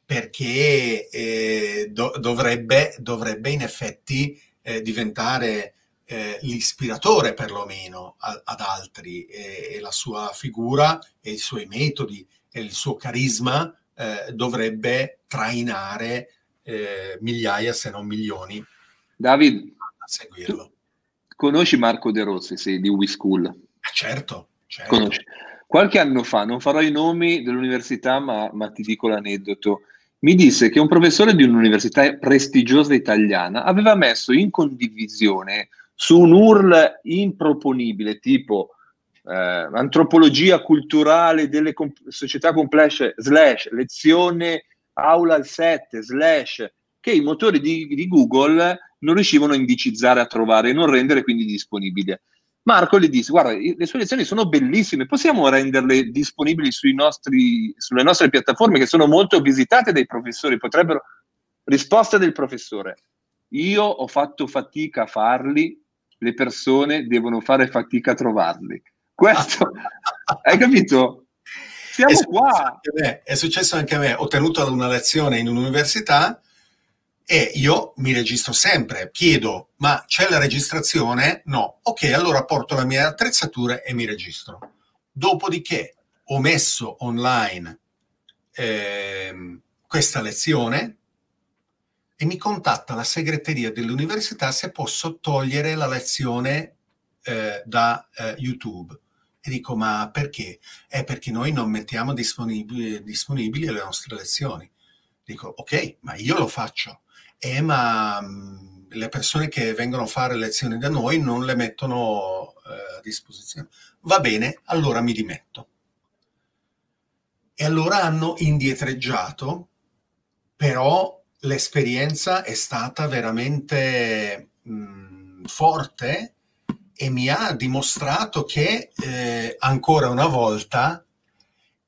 Perché eh, do, dovrebbe, dovrebbe in effetti eh, diventare eh, l'ispiratore perlomeno a, ad altri, e, e la sua figura e i suoi metodi e il suo carisma eh, dovrebbe trainare Eh, migliaia se non milioni. David, a seguirlo. Conosci Marco De Rossi, sì, di WeSchool? Eh certo, certo. Conosci. Qualche anno fa, non farò i nomi dell'università, ma, ma ti dico l'aneddoto, mi disse che un professore di un'università prestigiosa italiana aveva messo in condivisione su un U R L improponibile, tipo eh, antropologia culturale delle comp- società complesse, slash, lezione aula al sette, slash, che i motori di, di Google non riuscivano a indicizzare, a trovare, non rendere quindi disponibile. Marco gli disse: guarda, le sue lezioni sono bellissime, possiamo renderle disponibili sui nostri, sulle nostre piattaforme che sono molto visitate dai professori, potrebbero... Risposta del professore: io ho fatto fatica a farli, le persone devono fare fatica a trovarli. Questo, hai capito? Siamo è qua. Anche a me. È successo anche a me. Ho tenuto una lezione in un'università e io mi registro sempre. Chiedo: ma c'è la registrazione? No. Ok, allora porto la mia attrezzatura e mi registro. Dopodiché ho messo online eh, questa lezione e mi contatta la segreteria dell'università se posso togliere la lezione eh, da eh, YouTube. E dico: ma perché? È perché noi non mettiamo disponibili, disponibili le nostre lezioni. Dico: ok, ma io lo faccio. Eh, ma mh, le persone che vengono a fare lezioni da noi non le mettono eh, a disposizione. Va bene, allora mi dimetto. E allora hanno indietreggiato, però l'esperienza è stata veramente mh, forte, e mi ha dimostrato che eh, ancora una volta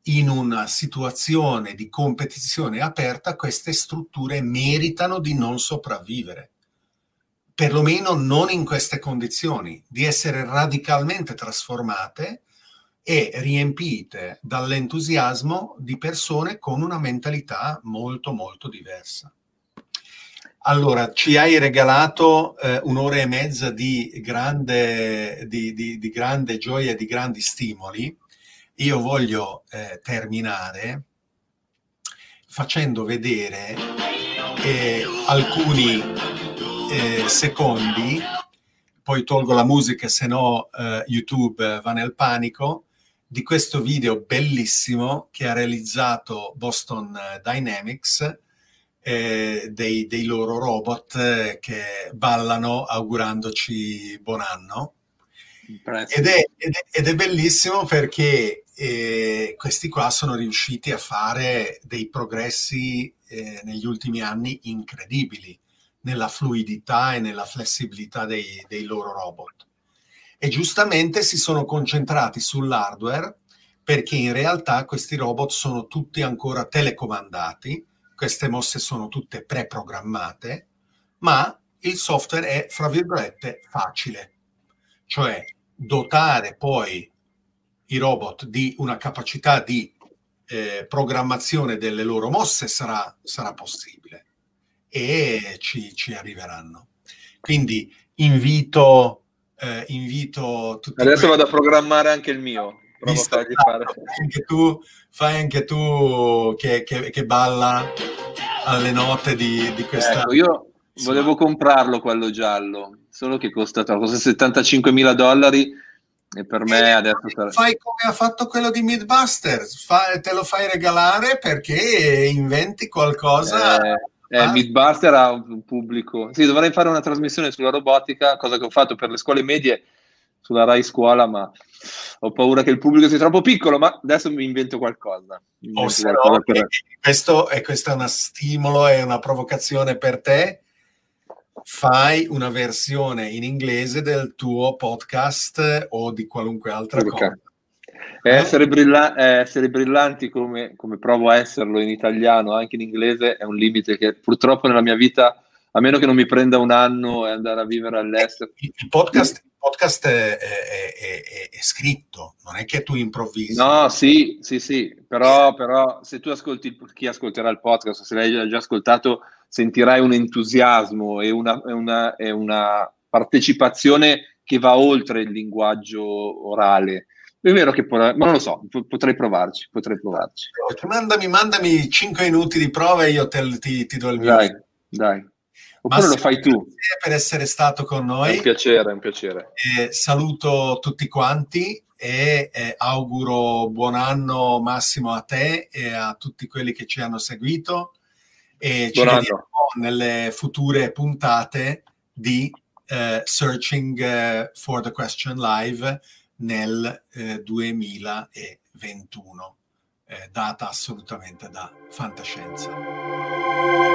in una situazione di competizione aperta queste strutture meritano di non sopravvivere, perlomeno non in queste condizioni, di essere radicalmente trasformate e riempite dall'entusiasmo di persone con una mentalità molto molto diversa. Allora, ci hai regalato eh, un'ora e mezza di grande, di, di, di grande gioia, di grandi stimoli. Io voglio eh, terminare facendo vedere eh, alcuni eh, secondi, poi tolgo la musica, se no eh, YouTube va nel panico, di questo video bellissimo che ha realizzato Boston Dynamics, Eh, dei, dei loro robot che ballano augurandoci buon anno. Ed è, ed, è, ed è bellissimo perché eh, questi qua sono riusciti a fare dei progressi eh, negli ultimi anni incredibili nella fluidità e nella flessibilità dei, dei loro robot, e giustamente si sono concentrati sull'hardware, perché in realtà questi robot sono tutti ancora telecomandati. Queste mosse sono tutte preprogrammate, ma il software è, fra virgolette, facile. Cioè, dotare poi i robot di una capacità di eh, programmazione delle loro mosse sarà, sarà possibile, e ci, ci arriveranno. Quindi invito, eh, invito tutti. Adesso quelli... vado a programmare anche il mio. Visto, fare. Anche tu, fai anche tu che, che, che balla alle note di, di questa. Ecco, io volevo comprarlo quello giallo. solo che costa settantacinquemila dollari e per me e adesso sarà... Fai come ha fatto quello di Mythbusters, fa, te lo fai regalare perché inventi qualcosa. Eh, eh, Mythbusters ha un pubblico. Sì, dovrei fare una trasmissione sulla robotica, cosa che ho fatto per le scuole medie sulla Rai Scuola, ma ho paura che il pubblico sia troppo piccolo, ma adesso mi invento qualcosa. Mi invento oh, se qualcosa no, per... questo, è, questo è uno stimolo, è una provocazione per te. Fai una versione in inglese del tuo podcast o di qualunque altra okay. cosa. Eh? Essere, brilla- essere brillanti come, come provo a esserlo in italiano, anche in inglese, è un limite che purtroppo nella mia vita, a meno che non mi prenda un anno e andare a vivere all'estero. Il podcast, il podcast è, è, è, è scritto, non è che tu improvvisi. No, sì, sì, sì, però, però se tu ascolti, chi ascolterà il podcast, se l'hai già ascoltato, sentirai un entusiasmo e una, e, una, e una partecipazione che va oltre il linguaggio orale. È vero che, ma non lo so, potrei provarci, potrei provarci. Mandami, mandami cinque minuti di prova e io te, ti, ti do il mio. Dai, dai. Oppure Massimo, lo fai tu. Grazie per essere stato con noi. È un piacere, è un piacere. Eh, saluto tutti quanti e eh, auguro buon anno Massimo a te e a tutti quelli che ci hanno seguito. E ci vediamo nelle future puntate di eh, Searching for the Question Live nel eh, duemilaventuno, eh, data assolutamente da fantascienza.